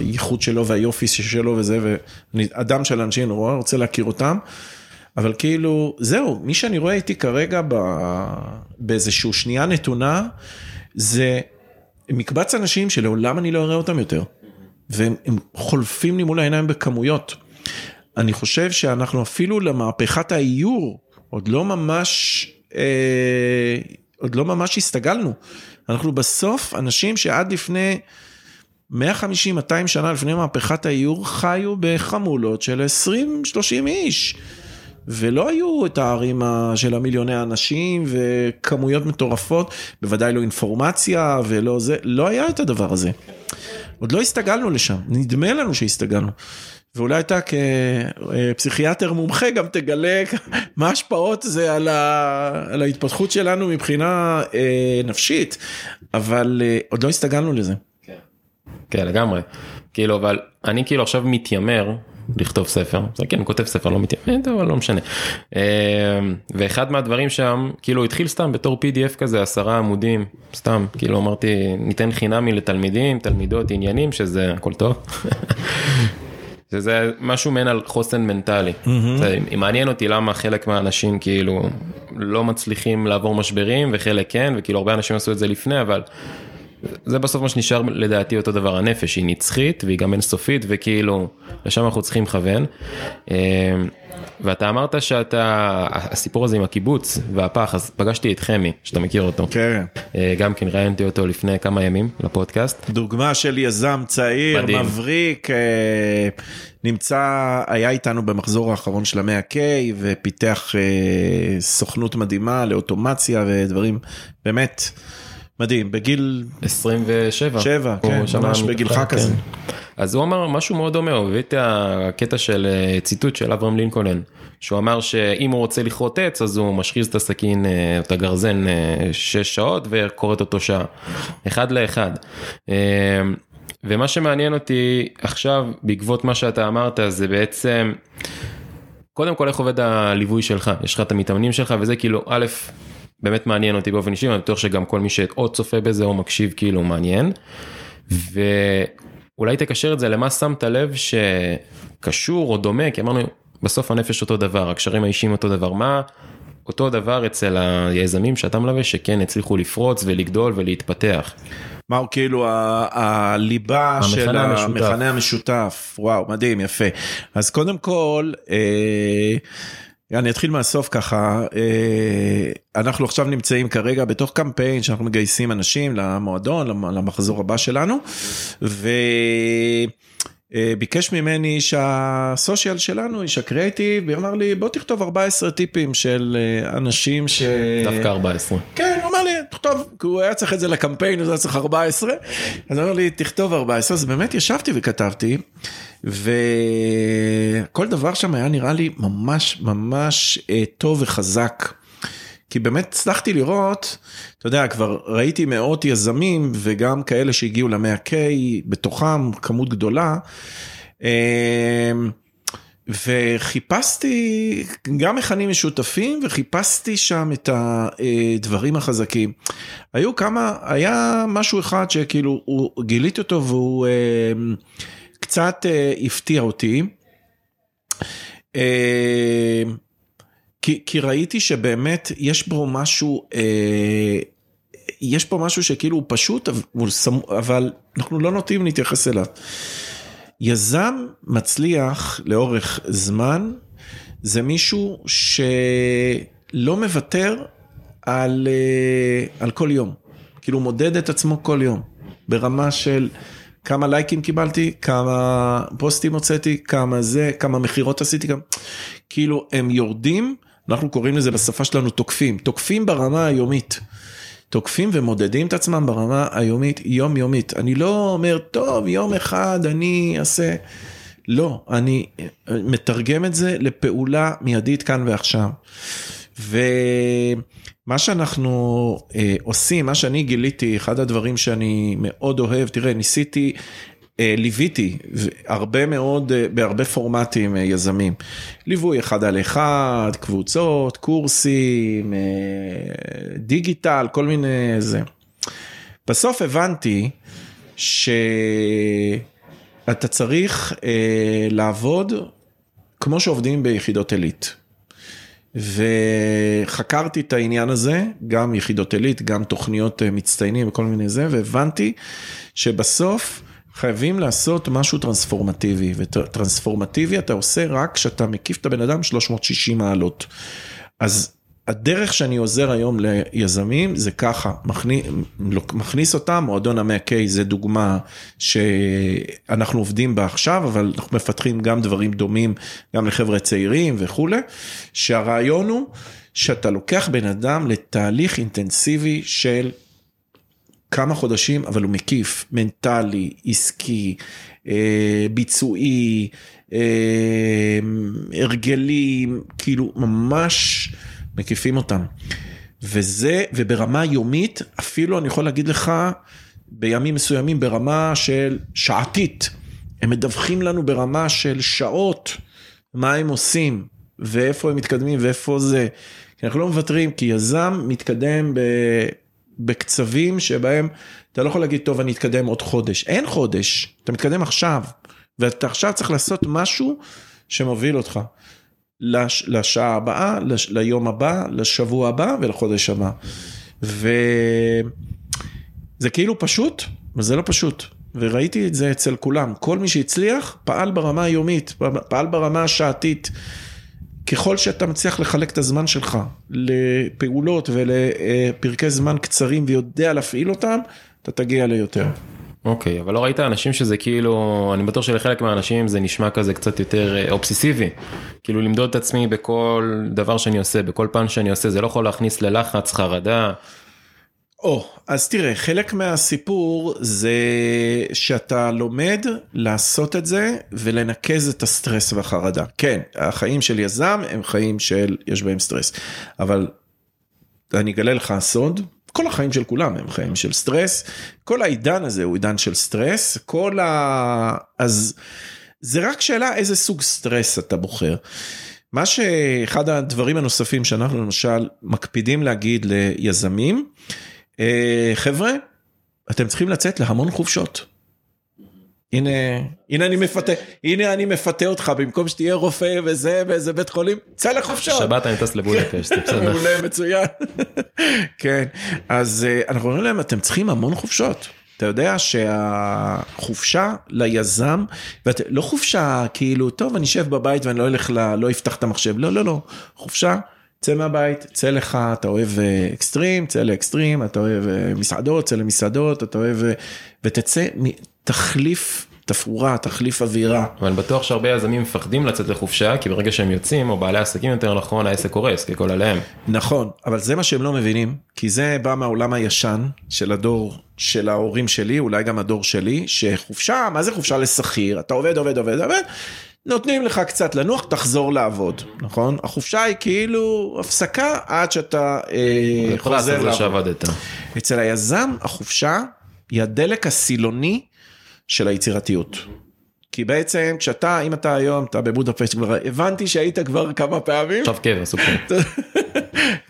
הייחוד שלו והיופי שלו וזה, ואדם של אנשים נורא רוצה להכיר אותם, אבל כאילו, זהו, מי שאני רואה איתי כרגע באיזשהו שנייה נתונה, זה מקבץ אנשים שלעולם אני לא אראה אותם יותר, והם חולפים לי מול העיניים בכמויות. אני חושב שאנחנו אפילו למהפכת האיור, עוד לא ממש, אה, עוד לא ממש הסתגלנו. אנחנו בסוף אנשים שעד לפני מאה וחמישים מאתיים שנה, לפני מהפכת האיור, חיו בחמולות של עשרים שלושים איש. ולא היו את הערים של המיליוני האנשים, וכמויות מטורפות, בוודאי לא אינפורמציה, ולא זה, לא היה את הדבר הזה. עוד לא הסתגלנו לשם, נדמה לנו שהסתגלנו. ואולי אתה כפסיכיאטר מומחה, גם תגלה מה השפעות זה על, ה... על ההתפתחות שלנו, מבחינה אה, נפשית, אבל אה, עוד לא הסתגלנו לזה. כן, לגמרי. כאילו, אבל אני כאילו עכשיו מתיימר, לכתוב ספר, זה כן, כותב ספר, לא מתיימן, אבל לא משנה. ואחד מהדברים שם, כאילו התחיל סתם בתור פי די אף כזה, עשרה עמודים, סתם, כאילו אמרתי, ניתן חינמי לתלמידים, תלמידות, עניינים, שזה הכל טוב. זה משהו מעין על חוסן מנטלי. זה מעניין אותי למה חלק מהאנשים כאילו לא מצליחים לעבור משברים, וחלק כן, וכאילו הרבה אנשים עשו את זה לפני, אבל זה בסוף מה שנשאר לדעתי אותו דבר, הנפש היא נצחית והיא גם אינסופית וכאילו לשם אנחנו צריכים לכוון. ואתה אמרת שאתה, הסיפור הזה עם הקיבוץ והפח, אז פגשתי את חמי, שאתה מכיר אותו. כן. גם כן ראיינתי אותו לפני כמה ימים לפודקאסט. דוגמה של יזם צעיר, מדהים. מבריק, נמצא, היה איתנו במחזור האחרון של המאה קי, ופיתח סוכנות מדהימה לאוטומציה ודברים באמת מדהים, בגיל עשרים ושבע. שבע, כן, ממש בגילך כזה. אז הוא אמר משהו מאוד דומה, הוא הביא את הקטע של ציטוט של אברהם לינקולן, שהוא אמר שאם הוא רוצה לכרות עץ, אז הוא משחיז את הסכין, את הגרזן, שש שעות, וקורט אותו שעה. אחד לאחד. ומה שמעניין אותי עכשיו, בעקבות מה שאתה אמרת, זה בעצם, קודם כל איך עובד הליווי שלך, יש לך את המתאמנים שלך, וזה כאילו, א', באמת מעניין אותי באופן אישי, אני בטוח שגם כל מי שעוד צופה בזה או מקשיב כאילו מעניין, ואולי תקשר את זה למה שמת לב שקשור או דומה, כי אמרנו בסוף הנפש אותו דבר, הקשרים האישיים אותו דבר, מה אותו דבר אצל היזמים שאתה מלווה שכן הצליחו לפרוץ ולגדול ולהתפתח? מהו כאילו הליבה של המכנה המשותף? וואו, מדהים, יפה. אז קודם כל, אני אתחיל מהסוף ככה, אנחנו עכשיו נמצאים כרגע בתוך קמפיין שאנחנו מגייסים אנשים למועדון, למחזור הבא שלנו, וביקש ממני איש הסושיאל שלנו, איש הקריאיטיב, והוא אמר לי, בוא תכתוב ארבעה עשר טיפים של אנשים ש... דווקא ארבע עשרה. כן, הוא אמר לי, תכתוב, כי הוא היה צריך את זה לקמפיין, הוא היה צריך ארבע עשרה, אז הוא אמר לי, תכתוב ארבע עשרה, אז באמת ישבתי וכתבתי, וכל דבר שם היה נראה לי ממש ממש טוב וחזק, כי באמת הצלחתי לראות, אתה יודע, כבר ראיתי מאות יזמים, וגם כאלה שהגיעו ל-מאה קיי, בתוכם כמות גדולה, וחיפשתי גם מכנים משותפים, וחיפשתי שם את הדברים החזקים. היו כמה, היה משהו אחד שכאילו, הוא גיליתי אותו והוא... קצת uh, הפתיע אותי, uh, כי, כי ראיתי שבאמת יש פה משהו, uh, יש פה משהו שכאילו הוא פשוט, אבל אנחנו לא נוטים להתייחס אליו. יזם מצליח לאורך זמן, זה מישהו שלא מוותר על, uh, על כל יום, כאילו מודד את עצמו כל יום, ברמה של... כמה לייקים קיבלתי, כמה פוסטים הוצאתי, כמה זה, כמה מחירות עשיתי, גם. כאילו הם יורדים, אנחנו קוראים לזה בשפה שלנו תוקפים, תוקפים ברמה היומית, תוקפים ומודדים את עצמם ברמה היומית, יום-יומית. אני לא אומר, טוב, יום אחד אני אעשה, לא, אני מתרגם את זה לפעולה מיידית כאן ועכשיו, ו... מה שאנחנו אה, עושים, מה שאני גיליתי, אחד הדברים שאני מאוד אוהב, תראה, ניסיתי, אה, ליוויתי, הרבה מאוד, אה, בהרבה פורמטים אה, יזמים, ליווי אחד על אחד, קבוצות, קורסים, אה, דיגיטל, כל מיני זה. בסוף הבנתי, שאתה צריך אה, לעבוד, כמו שעובדים ביחידות אלית. וחקרתי את העניין הזה, גם יחידות אלית, גם תוכניות מצטיינים וכל מיני זה, והבנתי שבסוף חייבים לעשות משהו טרנספורמטיבי, וטרנספורמטיבי אתה עושה רק כשאתה מקיף את הבן אדם שלוש מאות ושישים מעלות. אז הדרך שאני עוזר היום ליזמים זה ככה, מכניס, מכניס אותם, מועדון ה-מאה קיי זה דוגמה שאנחנו עובדים בה עכשיו, אבל אנחנו מפתחים גם דברים דומים, גם לחבר'ה צעירים וכו', שהרעיון הוא שאתה לוקח בן אדם לתהליך אינטנסיבי של כמה חודשים, אבל הוא מקיף, מנטלי, עסקי, ביצועי, הרגלים, כאילו ממש... מקיפים אותם, וזה, וברמה יומית, אפילו אני יכול להגיד לך, בימים מסוימים, ברמה של שעתית, הם מדווחים לנו ברמה של שעות, מה הם עושים, ואיפה הם מתקדמים, ואיפה זה, כי אנחנו לא מוותרים, כי יזם מתקדם ב... בקצבים, שבהם אתה לא יכול להגיד, טוב, אני אתקדם עוד חודש, אין חודש, אתה מתקדם עכשיו, ואתה עכשיו צריך לעשות משהו, שמוביל אותך, לש, לשעה הבאה, לש, ליום הבא, לשבוע הבא ולחודש הבא. וזה כאילו פשוט, אבל זה לא פשוט. וראיתי את זה אצל כולם. כל מי שהצליח פעל ברמה היומית, פעל ברמה השעתית. ככל שאתה מצליח לחלק את הזמן שלך לפעולות ולפרקי זמן קצרים ויודע להפעיל אותם, אתה תגיע ליותר. אוקיי, אבל לא ראית אנשים שזה כאילו, אני בטוח שלחלק מהאנשים זה נשמע כזה קצת יותר אובססיבי, כאילו למדוד את עצמי בכל דבר שאני עושה, בכל פעם שאני עושה, זה לא יכול להכניס ללחץ, חרדה. או, אז תראה, חלק מהסיפור זה שאתה לומד לעשות את זה ולנקז את הסטרס והחרדה. כן, החיים של יזם הם חיים של, יש בהם סטרס, אבל אני אגלה לך הסוד, כל החיים של כולם הם חיים של סטרס, כל העידן הזה הוא עידן של סטרס, כל ה... אז זה רק שאלה איזה סוג סטרס אתה בוחר. מה שאחד הדברים הנוספים שאנחנו למשל מקפידים להגיד ליזמים, חבר'ה, אתם צריכים לצאת להמון חופשות. הנה, הנה אני מפתה, הנה אני מפתה אותך, במקום שתהיה רופא וזה, וזה בית חולים, צא לחופשות. שבת אני טס לבודפשט, בסדר. מעולה, מצוין. כן, אז אנחנו אומרים להם, אתם צריכים המון חופשות. אתה יודע שהחופשה ליזם, ואת, לא חופשה כאילו, טוב, אני שב בבית ואני לא אלך, לה, לא אפתח את המחשב, לא, לא, לא, חופשה, צא מהבית, צא לך, אתה אוהב אקסטרים, צא לאקסטרים, אתה אוהב מסעדות, צא למסעדות, אתה אוהב, ותצא, תחליף תפאורה, תחליף אווירה. אבל בטוח שהרבה יזמים מפחדים לצאת לחופשה, כי ברגע שהם יוצאים, או בעלי עסקים יותר נכון, העסק הורס, ככל עליהם. נכון, אבל זה מה שהם לא מבינים, כי זה בא מהעולם הישן, של הדור של ההורים שלי, אולי גם הדור שלי, שחופשה, מה זה חופשה לשכיר? אתה עובד, עובד, עובד, עובד, נותנים לך קצת לנוח, תחזור לעבוד, נכון? החופשה היא כאילו הפסקה, עד שאתה אה, חוזר לעבוד. אצל היזם, החופשה היא הדלק הסילוני של היצירתיות. כי בעצם, כשאתה, אם אתה היום, אתה בבודפשט, כבר הבנתי שהיית כבר כמה פעמים. עכשיו כבר, סופר.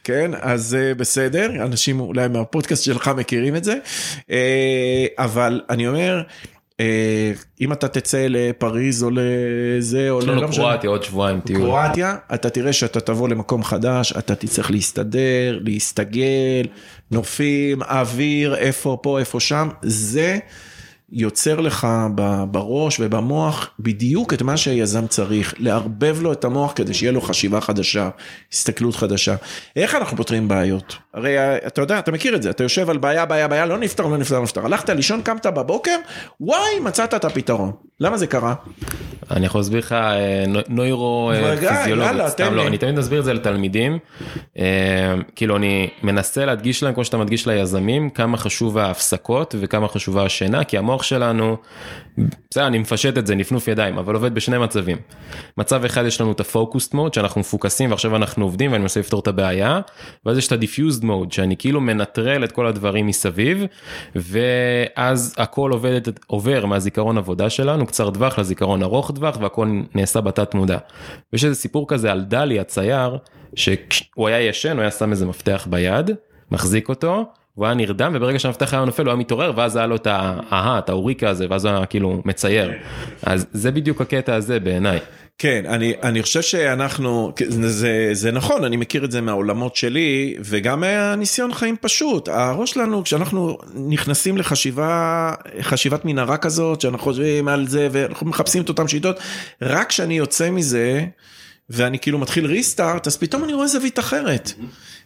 כן, אז בסדר, אנשים אולי מהפודקאסט שלך מכירים את זה, אבל אני אומר, אם אתה תצא לפריז או לזה, או לא קרואטיה, עוד שבועיים טיול. קרואטיה, אתה תראה שאתה תבוא למקום חדש, אתה תצטרך להסתדר, להסתגל, נופים, אוויר, איפה פה, איפה שם, זה יוצר לך בראש ובמוח בדיוק את מה שהיזם צריך, לערבב לו את המוח כדי שיהיה לו חשיבה חדשה, הסתכלות חדשה. איך אנחנו פותרים בעיות? הרי אתה יודע, אתה מכיר את זה, אתה יושב על בעיה, בעיה, בעיה, לא נפטר, לא נפטר, לא נפטר. הלכת לישון, קמת בבוקר, וואי, מצאת את הפתרון. למה זה קרה? אני יכול להסביר לך, נוירו-פיזיולוגיה, סתם לא, אני תמיד אסביר את זה לתלמידים, כאילו אני מנסה להדגיש להם, כמו שאתה מדגיש ליזמים, כמה חשוב ההפסקות וכמה חשובה השינה, כי המוח שלנו, בסדר, אני מפשט את זה, נפנוף ידיים, אבל עובד בשני מצבים. מצב אחד יש לנו את ה-focused mode, שאנחנו מפוקסים ועכשיו אנחנו עובדים, ואני מנסה לפתור את הבעיה, ואז יש את ה-diffused mode, שאני כאילו מנטרל את כל הדברים מסביב, ואז הכל עובד, עובר מהזיכרון עבודה שלנו, קצר דווח לזיכרון ארוך דווח, והכל נעשה בתת מודע. ויש איזה סיפור כזה על דלי הצייר, שהוא היה ישן, הוא היה שם איזה מפתח ביד, מחזיק אותו, הוא היה נרדם, וברגע שהמפתח היה נופל, הוא היה מתעורר, ואז היה לו את האהה, את האוריקה הזה, ואז הוא היה כאילו מצייר. אז זה בדיוק הקטע הזה בעיניי. כן, אני, אני חושב שאנחנו, זה, זה נכון, אני מכיר את זה מהעולמות שלי, וגם מהניסיון חיים פשוט. הראש שלנו, כשאנחנו נכנסים לחשיבה, חשיבת מנהרה כזאת, שאנחנו חושבים על זה, ואנחנו מחפשים את אותם שיטות, רק כשאני יוצא מזה, ואני כאילו מתחיל ריסטארט, אז פתאום אני רואה זווית אחרת.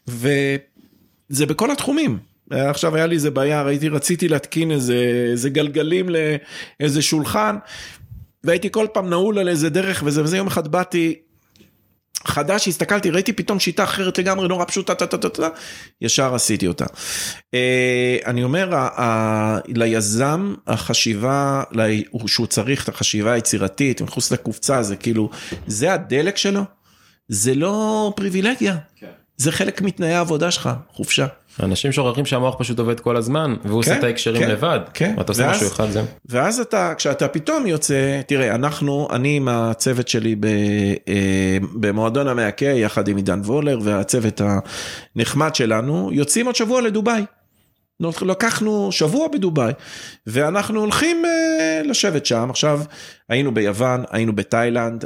וזה בכל התחומים. עכשיו היה לי איזה בעיה, ראיתי, רציתי להתקין איזה, איזה גלגלים לאיזה שולחן, והייתי כל פעם נעול על איזה דרך, וזה, וזה יום אחד באתי חדש, הסתכלתי, ראיתי פתאום שיטה אחרת לגמרי, נורא פשוטה, ישר עשיתי אותה. אני אומר, ליזם, החשיבה, שהוא צריך את החשיבה היצירתית, מחוץ לקופצה, זה כאילו, זה הדלק שלו, זה לא פריבילגיה. כן. זה חלק מתנאי העבודה שלך, חופשה. אנשים שורחים שהמוח פשוט עובד כל הזמן, והוא עושה את ההקשרים לבד. אתה עושה משהו אחד, זה. ואז אתה, כשאתה פתאום יוצא, תראה, אנחנו, אני עם הצוות שלי במועדון המאה קי, יחד עם דן וולר, והצוות הנחמד שלנו, יוצאים עוד שבוע לדוביי. לקחנו שבוע בדוביי, ואנחנו הולכים לשבת שם. עכשיו, היינו ביוון, היינו בתאילנד,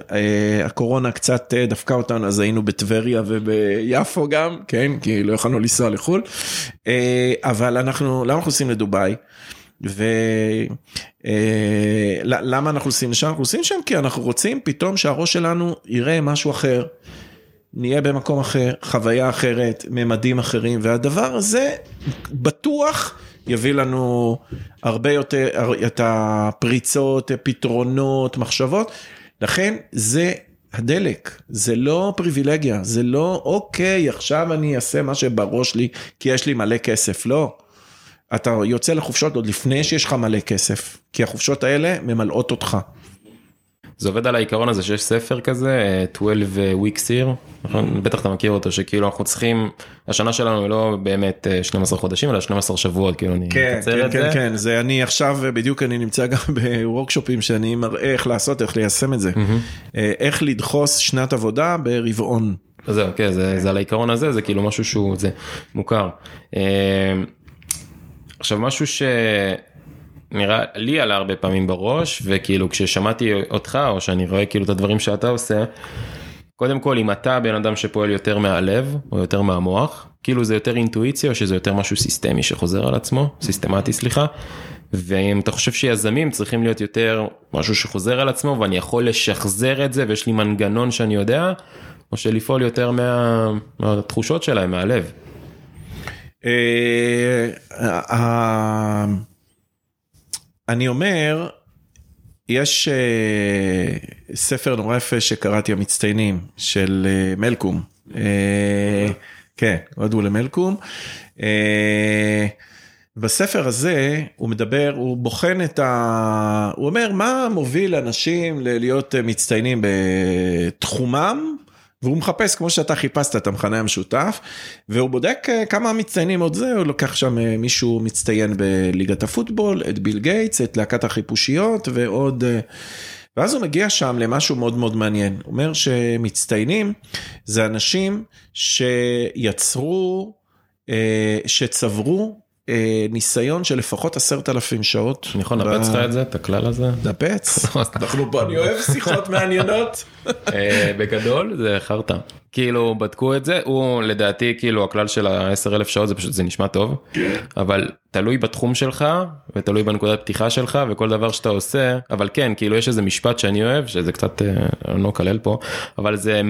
הקורונה קצת דפקה אותנו, אז היינו בטבריה וביפו גם, כן, כי לא יכולנו לנסוע לחול, אבל אנחנו, למה אנחנו עושים לדוביי? ולמה אנחנו עושים לשם? אנחנו עושים שם כי אנחנו רוצים פתאום שהראש שלנו יראה משהו אחר, נהיה במקום אחר, חוויה אחרת, ממדים אחרים, והדבר הזה בטוח יביא לנו הרבה יותר, את הפריצות, פתרונות, מחשבות, לכן זה הדלק, זה לא פריבילגיה, זה לא אוקיי, עכשיו אני אעשה מה שבראש לי, כי יש לי מלא כסף, לא. אתה יוצא לחופשות עוד לפני שיש לך מלא כסף, כי החופשות האלה ממלאות אותך. זה עובד על העיקרון הזה שיש ספר כזה, twelve weeks year, נכון? בטח אתה מכיר אותו, שכאילו אנחנו צריכים, השנה שלנו היא לא באמת שנים עשר חודשים, אלא שנים עשר שבועות, כאילו אני אקצר את זה. כן, כן, כן, זה אני עכשיו, בדיוק אני נמצא גם בוורקשופים, שאני מראה איך לעשות, איך ליישם את זה, איך לדחוס שנת עבודה ברבעון. זהו, כן, זה על העיקרון הזה, זה כאילו משהו שהוא מוכר. עכשיו, משהו ש... נראה לי עלה הרבה פעמים בראש, וכאילו כששמעתי אותך, או שאני רואה כאילו את הדברים שאתה עושה, קודם כל, אם אתה בן אדם שפועל יותר מהלב, או יותר מהמוח, כאילו זה יותר אינטואיציה, או שזה יותר משהו סיסטמי שחוזר על עצמו, סיסטמטי, סליחה, ואם אתה חושב שיזמים צריכים להיות יותר משהו שחוזר על עצמו, ואני יכול לשחזר את זה, ויש לי מנגנון שאני יודע, או שלפעול יותר מה... מהתחושות שלהם, מהלב. אני אומר, יש ספר נורא יפה שקראתי המצטיינים של מלקולם. כן, הועדו למלקולם. בספר הזה הוא מדבר, הוא בוחן את ה... הוא אומר מה מוביל אנשים להיות מצטיינים בתחומם, והוא מחפש, כמו שאתה חיפשת, את המחנה המשותף, והוא בודק כמה מצטיינים עוד זה, הוא לוקח שם מישהו מצטיין בליגת הפוטבול, את ביל גייץ, את להקת החיפושיות, ועוד, ואז הוא מגיע שם למשהו מאוד מאוד מעניין, הוא אומר שמצטיינים, זה אנשים שיצרו, שצברו, ניסיון של לפחות עשרת אלפים שעות. נכון, נפץ לך את זה, את הכלל הזה? נפץ, אנחנו בוא, אני אוהב שיחות מעניינות. בגדול, זה חרטה. כאילו, בדקו את זה, הוא לדעתי, כאילו, הכלל של העשר אלף שעות, זה פשוט, זה נשמע טוב, אבל תלוי בתחום שלך, ותלוי בנקודת פתיחה שלך, וכל דבר שאתה עושה, אבל כן, כאילו, יש איזה משפט שאני אוהב, שזה קצת, לא כלל פה, אבל זה,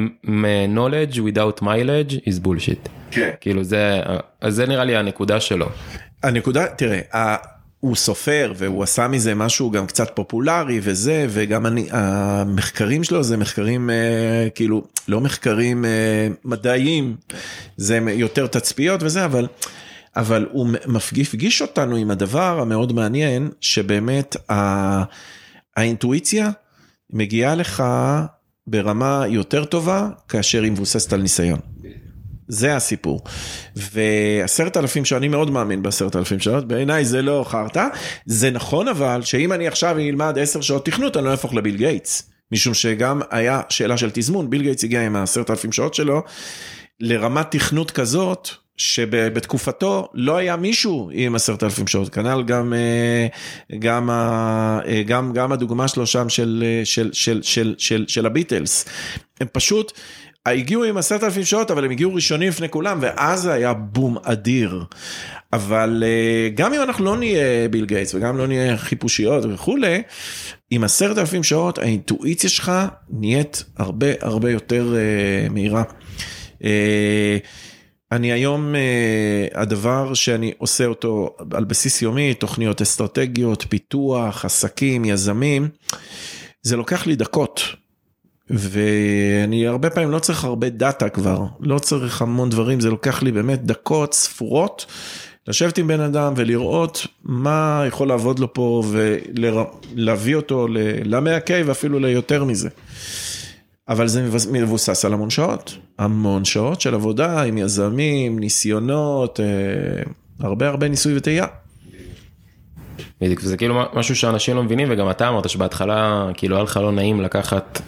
knowledge without mileage is bullshit. כן. כאילו, זה, זה נראה לי הנקודה שלו. הנקודה, תראה, הוא סופר, והוא עשה מזה משהו גם קצת פופולרי וזה, וגם אני, המחקרים שלו זה מחקרים, כאילו, לא מחקרים מדעיים, זה יותר תצפיות וזה, אבל, אבל הוא מפגיש אותנו עם הדבר המאוד מעניין, שבאמת האינטואיציה מגיעה לך ברמה יותר טובה, כאשר היא מבוססת על ניסיון. זה הסיפור. ועשרת אלפים שעות, אני מאוד מאמין בעשרת אלפים שעות, בעיניי זה לא חרטה, זה נכון אבל, שאם אני עכשיו אלמד עשר שעות תכנות, אני לא אהפוך לביל גייץ, משום שגם היה שאלה של תזמון, ביל גייץ הגיע עם העשרת אלפים שעות שלו, לרמת תכנות כזאת, שבתקופתו לא היה מישהו עם עשרת אלפים שעות, כנ"ל גם, גם, גם, גם הדוגמה שלו שם של, של, של, של, של, של הביטלס, הם פשוט, הגיעו עם עשרת אלפים שעות, אבל הם הגיעו ראשונים לפני כולם, ואז זה היה בום אדיר. אבל גם אם אנחנו לא נהיה ביל גייץ, וגם לא נהיה חיפושיות וכו', עם עשרת אלפים שעות, האינטואיציה שלך נהיית הרבה הרבה יותר מהירה. אני היום, הדבר שאני עושה אותו על בסיס יומי, תוכניות אסטרטגיות, פיתוח, עסקים, יזמים, זה לוקח לי דקות. ואני הרבה פעמים לא צריך הרבה דאטה כבר, לא צריך המון דברים, זה לוקח לי באמת דקות ספורות, לשבת עם בן אדם ולראות מה יכול לעבוד לו פה, ולהביא אותו ל-מאה קיי ואפילו ליותר מזה. אבל זה מבוסס על המון שעות, המון שעות של עבודה עם יזמים, ניסיונות, הרבה הרבה ניסוי וטעייה. וזה כאילו משהו שאנשים לא מבינים, וגם אתה אמרת שבהתחלה כאילו היה לך לא נעים לקחת...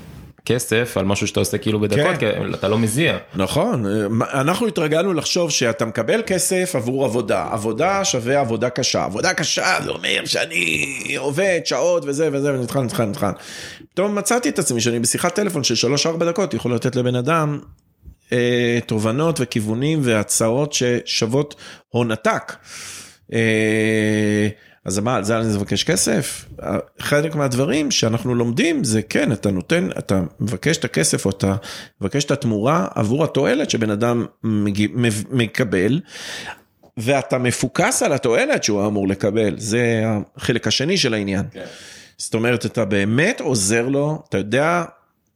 כסף על משהו שאתה עושה כאילו בדקות, כי אתה לא מזיע. נכון, אנחנו התרגלנו לחשוב שאתה מקבל כסף עבור עבודה, עבודה שווה עבודה קשה, עבודה קשה זה אומר שאני עובד שעות וזה וזה ונתחן, נתחן, נתחן. פתאום מצאתי את עצמי שאני בשיחת טלפון של שלוש ארבע דקות יכול לתת לבן אדם תובנות וכיוונים והצעות ששוות הון עתק. אז מה, על זה אני מבקש כסף? חלק מהדברים שאנחנו לומדים זה כן, אתה נותן, אתה מבקש את הכסף, או אתה מבקש את התמורה עבור התועלת שבן אדם מקבל, ואתה מפוקס על התועלת שהוא אמור לקבל, זה החלק השני של העניין. כן. זאת אומרת, אתה באמת עוזר לו, אתה יודע,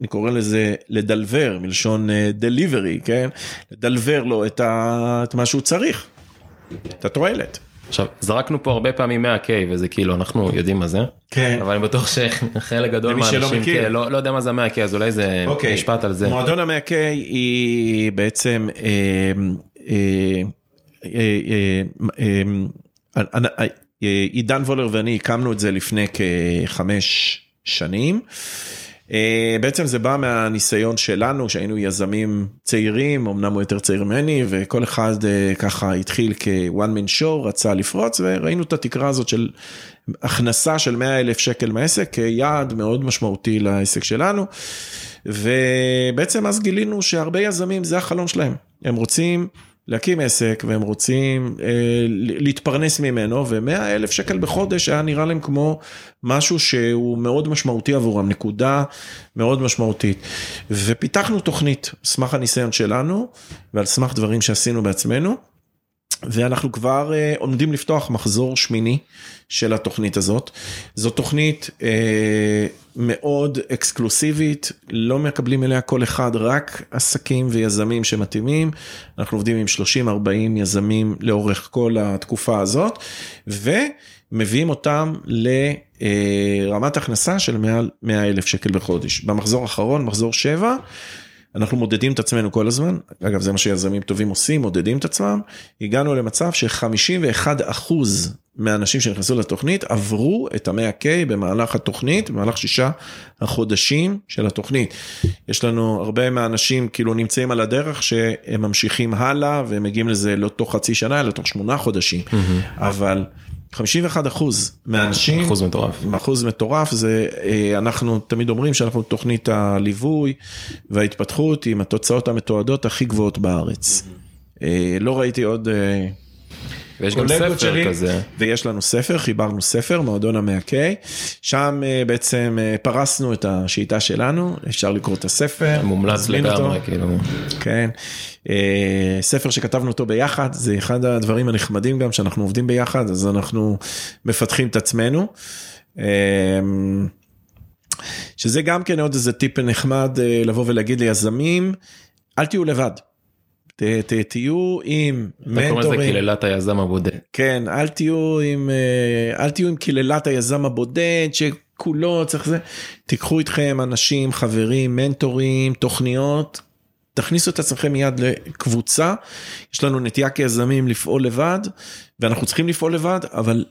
אני קורא לזה לדלבר, מלשון דליברי, כן? לדלבר לו את, ה, את מה שהוא צריך, את התועלת. עכשיו, זרקנו פה הרבה פעמים מאה קיי, וזה כאילו, אנחנו יודעים מה זה, כן. אבל אני בטוח שחלק גדול מהאנשים, כן, לא, לא יודע מה זה מאה קיי, אז אולי זה אוקיי. משפט על זה. מועדון המאה קיי היא בעצם, אה, אה, אה, אה, אה, אה, אה, דן וולר ואני הקמנו את זה לפני כחמש שנים, בעצם זה בא מהניסיון שלנו, שהיינו יזמים צעירים, אמנם הוא יותר צעיר מני, וכל אחד ככה התחיל כ-one man show, רצה לפרוץ, וראינו את התקרה הזאת של הכנסה של מאה אלף שקל מעסק, כיעד מאוד משמעותי לעסק שלנו, ובעצם אז גילינו שהרבה יזמים זה החלום שלהם, הם רוצים להקים עסק, והם רוצים אה, להתפרנס ממנו, ומאה אלף שקל בחודש היה נראה להם כמו משהו שהוא מאוד משמעותי עבורם, נקודה מאוד משמעותית. ופיתחנו תוכנית, סמך הניסיון שלנו, ועל סמך דברים שעשינו בעצמנו, ואנחנו כבר אה, עומדים לפתוח מחזור שמיני של התוכנית הזאת. זו תוכנית אה, מאוד אקסקלוסיבית, לא מקבלים אליה כל אחד, רק עסקים ויזמים שמתאימים. אנחנו עובדים עם שלושים ארבעים יזמים לאורך כל התקופה הזאת, ומביאים אותם לרמת הכנסה של מעל מאה אלף שקל בחודש. במחזור האחרון, מחזור שבע, אנחנו מודדים את עצמנו כל הזמן, אגב זה מה שיזמים טובים עושים, מודדים את עצמם, הגענו למצב ש-חמישים ואחד אחוז מהאנשים שנכנסו לתוכנית, עברו את ה-מאה קי במהלך התוכנית, במהלך שישה החודשים של התוכנית. יש לנו הרבה מהאנשים כאילו נמצאים על הדרך, שהם ממשיכים הלאה, והם מגיעים לזה לא תוך חצי שנה, אלא תוך שמונה חודשים, אבל חמישים ואחד אחוז מהאנשים, אחוז מטורף. אחוז מטורף זה, אנחנו תמיד אומרים שאנחנו תוכנית הליווי וההתפתחות עם התוצאות המתועדות הכי גבוהות בארץ. לא ראיתי עוד ויש גם ספר כזה. ויש לנו ספר, חיברנו ספר, מועדון המאה קי, שם בעצם פרסנו את השיטה שלנו, אפשר לקרוא את הספר. מומלץ לגמרי, כאילו. כן, ספר שכתבנו אותו ביחד, זה אחד הדברים הנחמדים גם, שאנחנו עובדים ביחד, אז אנחנו מפתחים את עצמנו. שזה גם כן עוד איזה טיפ נחמד, לבוא ולהגיד ליזמים, אל תהיו לבד. תהיו עם מנטורים. אתה קורא לזה קללת היזם הבודד. כן, אל תהיו עם, אל תהיו עם קללת היזם הבודד, שכולו צריך זה. תיקחו איתכם אנשים, חברים, מנטורים, תוכניות, תכניסו את עצמכם מיד לקבוצה. יש לנו נטייה כיזמים לפעול לבד, ואנחנו צריכים לפעול לבד, אבל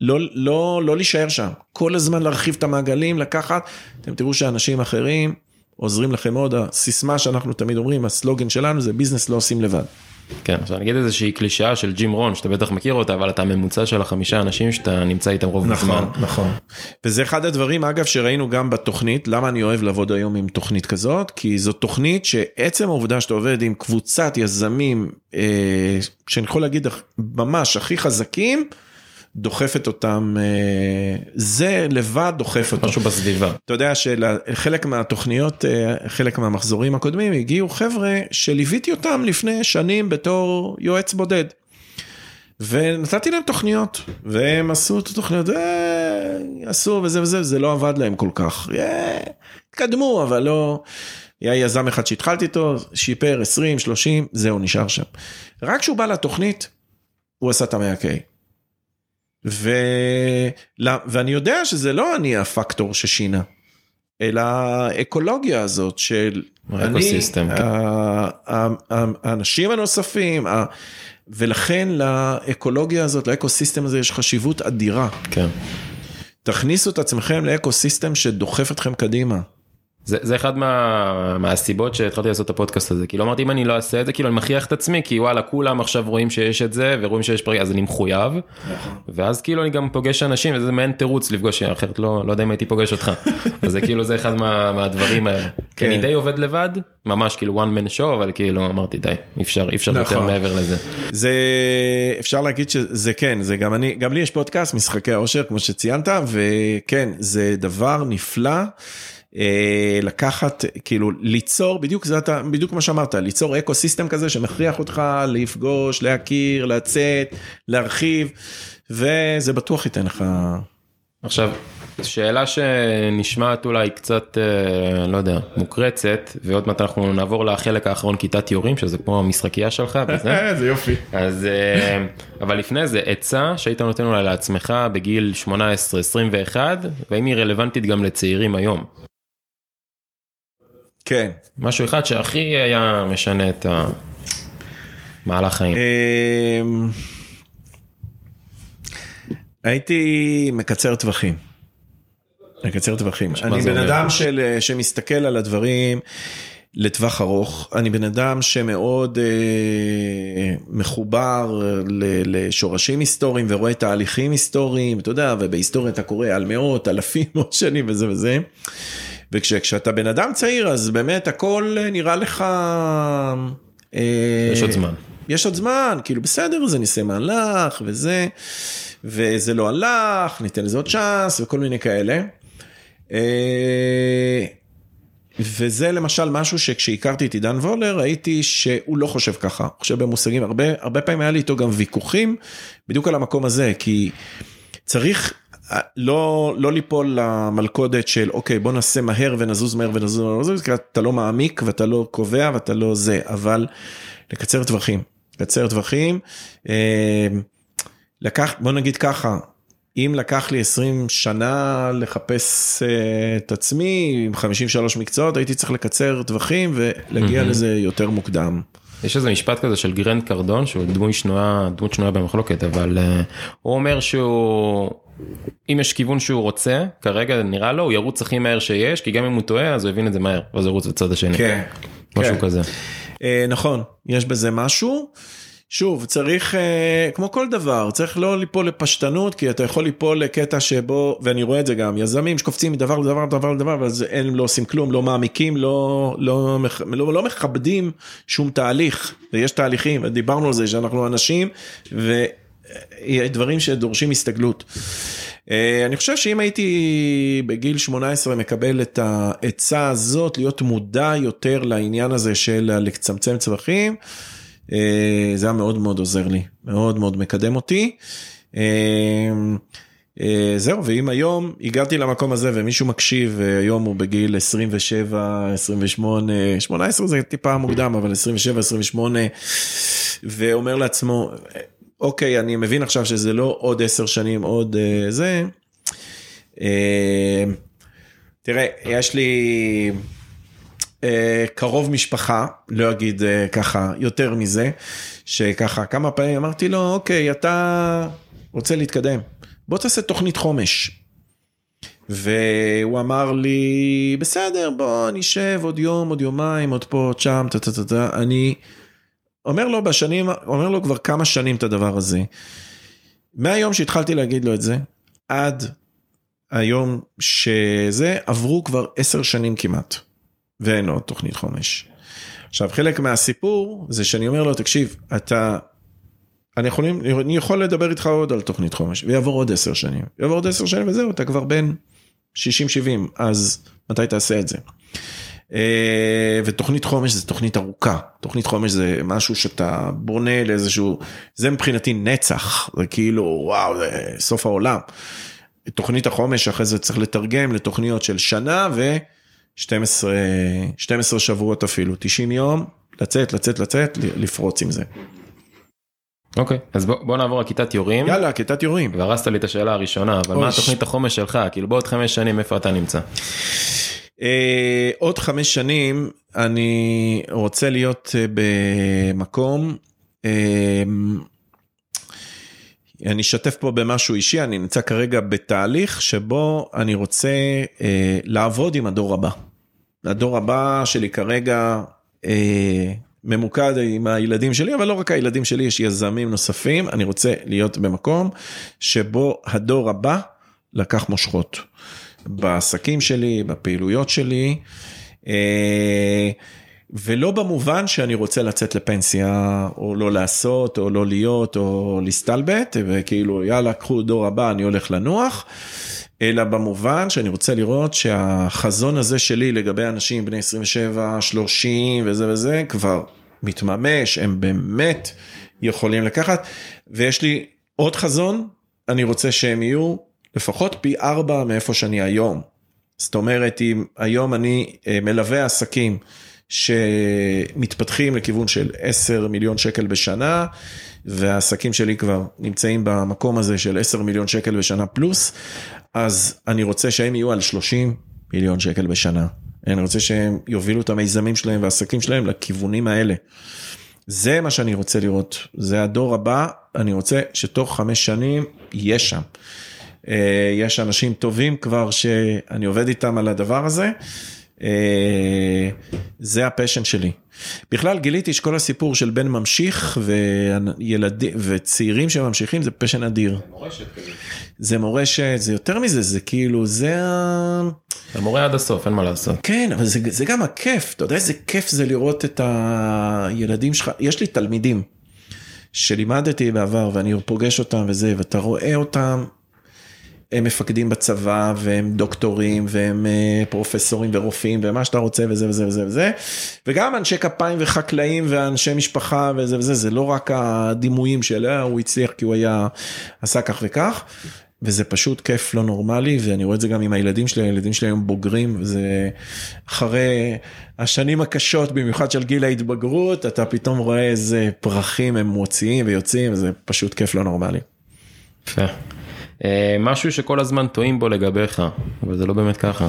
לא, לא, לא להישאר שם. כל הזמן להרחיב את המעגלים, לקחת, אתם תראו שאנשים אחרים עוזרים לכם מאוד, הסיסמה שאנחנו תמיד אומרים, הסלוגן שלנו זה ביזנס לא עושים לבד. כן, עכשיו נגיד איזושהי קלישאה של ג'ים רון, שאתה בטח מכיר אותה, אבל אתה ממוצע של החמישה אנשים, שאתה נמצא איתם רוב בזמן. נכון, נכון. וזה אחד הדברים, אגב, שראינו גם בתוכנית, למה אני אוהב לעבוד היום עם תוכנית כזאת, כי זו תוכנית שעצם העובדה שאתה עובד עם קבוצת יזמים, אה, שאני יכול להגיד ממש הכי חזקים, דוחפת אותם, זה לבד דוחף אותם. משהו בסביבה. אתה יודע שחלק מהתוכניות, חלק מהמחזורים הקודמים, הגיעו חבר'ה שליוויתי אותם לפני שנים בתור יועץ בודד. ונתתי להם תוכניות, והם עשו את התוכניות, עשו וזה וזה, וזה לא עבד להם כל כך. התקדמו, אבל לא, היה יזם אחד שהתחלתי איתו, שיפר עשרים, שלושים, זהו, נשאר שם. רק כשהוא בא לתוכנית, הוא עשה את המאה קיי. ו... ואני יודע שזה לא אני הפקטור ששינה, אלא האקולוגיה הזאת של האקוסיסטם, האנשים הנוספים, ולכן לאקולוגיה הזאת, לאקוסיסטם הזה יש חשיבות אדירה. כן. תכניסו את עצמכם לאקוסיסטם שדוחף אתכם קדימה. זה, זה אחד מה, מהסיבות שהתחלתי לעשות את הפודקאסט הזה, כי לא אמרתי אם אני לא אעשה את זה, כאילו אני מכריח את עצמי, כי וואלה, כולם עכשיו רואים שיש את זה, ורואים שיש פרק, אז אני מחויב, ואז כאילו אני גם פוגש אנשים, וזה מעין תירוץ לפגוש, אחרת לא, לא יודע אם הייתי פוגש אותך, אז זה כאילו זה אחד מה, מהדברים האלה, כי אני די עובד לבד, ממש כאילו one man show, אבל כאילו אמרתי די, אפשר, אפשר יותר מעבר לזה. זה, אפשר להגיד שזה כן, זה גם אני, גם לי יש פודקאסט, משחקי האושר, כמו שציינת, וכן, זה דבר נפלא, לקחת, כאילו, ליצור, בדיוק, זה אתה, בדיוק מה שאמרת, ליצור אקוסיסטם כזה שמכריח אותך לפגוש, להכיר, לצאת, להרחיב, וזה בטוח ייתן לך. עכשיו, שאלה שנשמעת אולי קצת, לא יודע, מוקרצת, ועוד מעט אנחנו נעבור לחלק האחרון, כיתת יורים, שזה כמו המשחקייה שלך, בזה. זה יופי. אז, אבל לפני זה, עצה שהיית נותן אולי לעצמך בגיל שמונה עשרה עשרים ואחת, והאם היא רלוונטית גם לצעירים היום? כן. משהו אחד שהכי היה משנה את המהלך חיים. הייתי מקצר טווחים. לקצר טווחים. אני בן אדם שמסתכל על הדברים לטווח ארוך, אני בן אדם שמאוד מחובר לשורשים היסטוריים, ורואה תהליכים היסטוריים, אתה יודע, ובהיסטוריה אתה קורא על מאות, אלפים עוד שנים וזה וזה, וכשאתה בן אדם צעיר, אז באמת הכל נראה לך... יש עוד זמן. יש עוד זמן, כאילו בסדר, זה ניסה מהלך, וזה, וזה לא הלך, ניתן לזה עוד צ'אנס, וכל מיני כאלה. וזה למשל משהו שכשהכרתי את עידן וולר, ראיתי שהוא לא חושב ככה, הוא חושב במושגים, הרבה, הרבה פעמים היה לי איתו גם ויכוחים, בדיוק על המקום הזה, כי צריך... לא, לא ליפול למלכודת של, אוקיי, בוא נעשה מהר ונזוז מהר ונזוז, כי אתה לא מעמיק ואתה לא קובע ואתה לא זה, אבל לקצר טווחים, לקצר טווחים, לקח, בוא נגיד ככה, אם לקח לי עשרים שנה לחפש את עצמי, עם חמישים ושלושה מקצועות, הייתי צריך לקצר טווחים ולהגיע לזה יותר מוקדם. יש איזה משפט כזה של גרנד קרדון, שהוא דמות שנויה, דמות שנויה במחלוקת, אבל הוא אומר שהוא... אם יש כיוון שהוא רוצה, כרגע נראה לו, הוא ירוץ הכי מהר שיש, כי גם אם הוא טועה, אז הוא הבין את זה מהר, ואז הוא ירוץ בצד השני. כן. משהו כזה. נכון, יש בזה משהו. שוב, צריך, כמו כל דבר, צריך לא ליפול לפשטנות, כי אתה יכול ליפול לקטע שבו, ואני רואה את זה גם, יזמים שקופצים מדבר לדבר לדבר לדבר, ואז הם לא עושים כלום, לא מעמיקים, לא, לא, לא, לא מכבדים שום תהליך, ויש תהליכים, דיברנו על זה, שאנחנו אנשים, ו... דברים שדורשים הסתגלות. אני חושב שאם הייתי בגיל שמונה עשרה מקבל את העצה הזאת, להיות מודע יותר לעניין הזה של לצמצם צווחים, זה היה מאוד מאוד עוזר לי, מאוד מאוד מקדם אותי. זהו, ואם היום הגעתי למקום הזה ומישהו מקשיב, היום הוא בגיל עשרים ושבע, עשרים ושמונה, שמונה עשרה זה טיפה מוקדם, אבל עשרים ושבע, עשרים ושמונה, ואומר לעצמו... אוקיי, אני מבין עכשיו שזה לא עוד עשר שנים, עוד זה. תראה, יש לי קרוב משפחה, לא אגיד ככה, יותר מזה, שככה כמה פעמים אמרתי לו, אוקיי, אתה רוצה להתקדם, בוא תעשה תוכנית חומש. והוא אמר לי, בסדר, בוא נשב עוד יום, עוד יומיים, עוד פה, עוד שם, טטטטטט, אני... אומר לו בשנים, אומר לו כבר כמה שנים את הדבר הזה. מהיום שהתחלתי להגיד לו את זה, עד היום שזה, עברו כבר עשר שנים כמעט, ואין עוד תוכנית חומש. עכשיו, חלק מהסיפור זה שאני אומר לו, תקשיב, אתה, אני יכול, אני יכול לדבר איתך עוד על תוכנית חומש, ויעבור עוד עשר שנים, ויעבור עוד עשר שנים, וזהו, אתה כבר בין שישים שבעים, אז מתי תעשה את זה? ותוכנית חומש זה תוכנית ארוכה, תוכנית חומש זה משהו שאתה בונה לאיזשהו, זה מבחינתי נצח, זה כאילו וואו, זה סוף העולם. תוכנית החומש אחרי זה צריך לתרגם לתוכניות של שנה ו-שתים עשרה שבועות אפילו, תשעים יום, לצאת, לצאת, לצאת, לפרוץ עם זה. אוקיי, אז בוא נעבור לכיתת יורים. יאללה, כיתת יורים. והרסת לי את השאלה הראשונה, אבל מה התוכנית החומש שלך? כאילו בעוד חמש שנים איפה אתה נמצא? עוד חמש שנים אני רוצה להיות במקום, אני אשתף פה במשהו אישי, אני נמצא כרגע בתהליך שבו אני רוצה לעבוד עם הדור הבא. הדור הבא שלי כרגע ממוקד עם הילדים שלי, אבל לא רק הילדים שלי, יש יזמים נוספים, אני רוצה להיות במקום שבו הדור הבא לקח מושכות. בעסקים שלי, בפעילויות שלי, ולא במובן שאני רוצה לצאת לפנסיה, או לא לעשות, או לא להיות, או להסתלבט, וכאילו יאללה, קחו דור הבא, אני הולך לנוח, אלא במובן שאני רוצה לראות שהחזון הזה שלי לגבי אנשים בני עשרים ושבע, שלושים וזה וזה, כבר מתממש, הם באמת יכולים לקחת, ויש לי עוד חזון, אני רוצה שהם יהיו, לפחות פי ארבע מאיפה שאני היום. זאת אומרת, אם היום אני מלווה עסקים שמתפתחים לכיוון של עשרה מיליון שקל בשנה, והעסקים שלי כבר נמצאים במקום הזה של עשרה מיליון שקל בשנה פלוס, אז אני רוצה שהם יהיו על שלושים מיליון שקל בשנה. אני רוצה שהם יובילו את המיזמים שלהם והעסקים שלהם לכיוונים האלה. זה מה שאני רוצה לראות. זה הדור הבא, אני רוצה שתוך חמש שנים יהיה שם. יש אנשים טובים כבר שאני עובד איתם על הדבר הזה, זה הפשן שלי. בכלל גיליתי שכל הסיפור של בן ממשיך וילדים וצעירים שממשיכים זה פשן אדיר. זה מורשת כזה. זה מורשת, זה יותר מזה, זה כאילו, זה... המורה עד הסוף, אין מה לעשות. כן, אבל זה, זה גם הכיף, אתה יודע איזה כיף זה לראות את הילדים שלך, יש לי תלמידים שלימדתי בעבר ואני פוגש אותם וזה, ואתה רואה אותם, הם מפקדים בצבא, והם דוקטורים, והם פרופסורים ורופאים, ומה שאתה רוצה, וזה וזה וזה וזה, וגם אנשי כפיים וחקלאים, ואנשי משפחה וזה וזה, זה לא רק הדימויים שלה, הוא הצליח כי הוא היה, עשה כך וכך, וזה פשוט כיף לא נורמלי, ואני רואה את זה גם עם הילדים שלי, הילדים שלי היום בוגרים, וזה אחרי השנים הקשות, במיוחד של גיל ההתבגרות, אתה פתאום רואה איזה פרחים הם מוציאים ויוצאים, וזה פשוט כיף לא נורמלי. כן. משהו שכל הזמן טועים בו לגביך, אבל זה לא באמת ככה.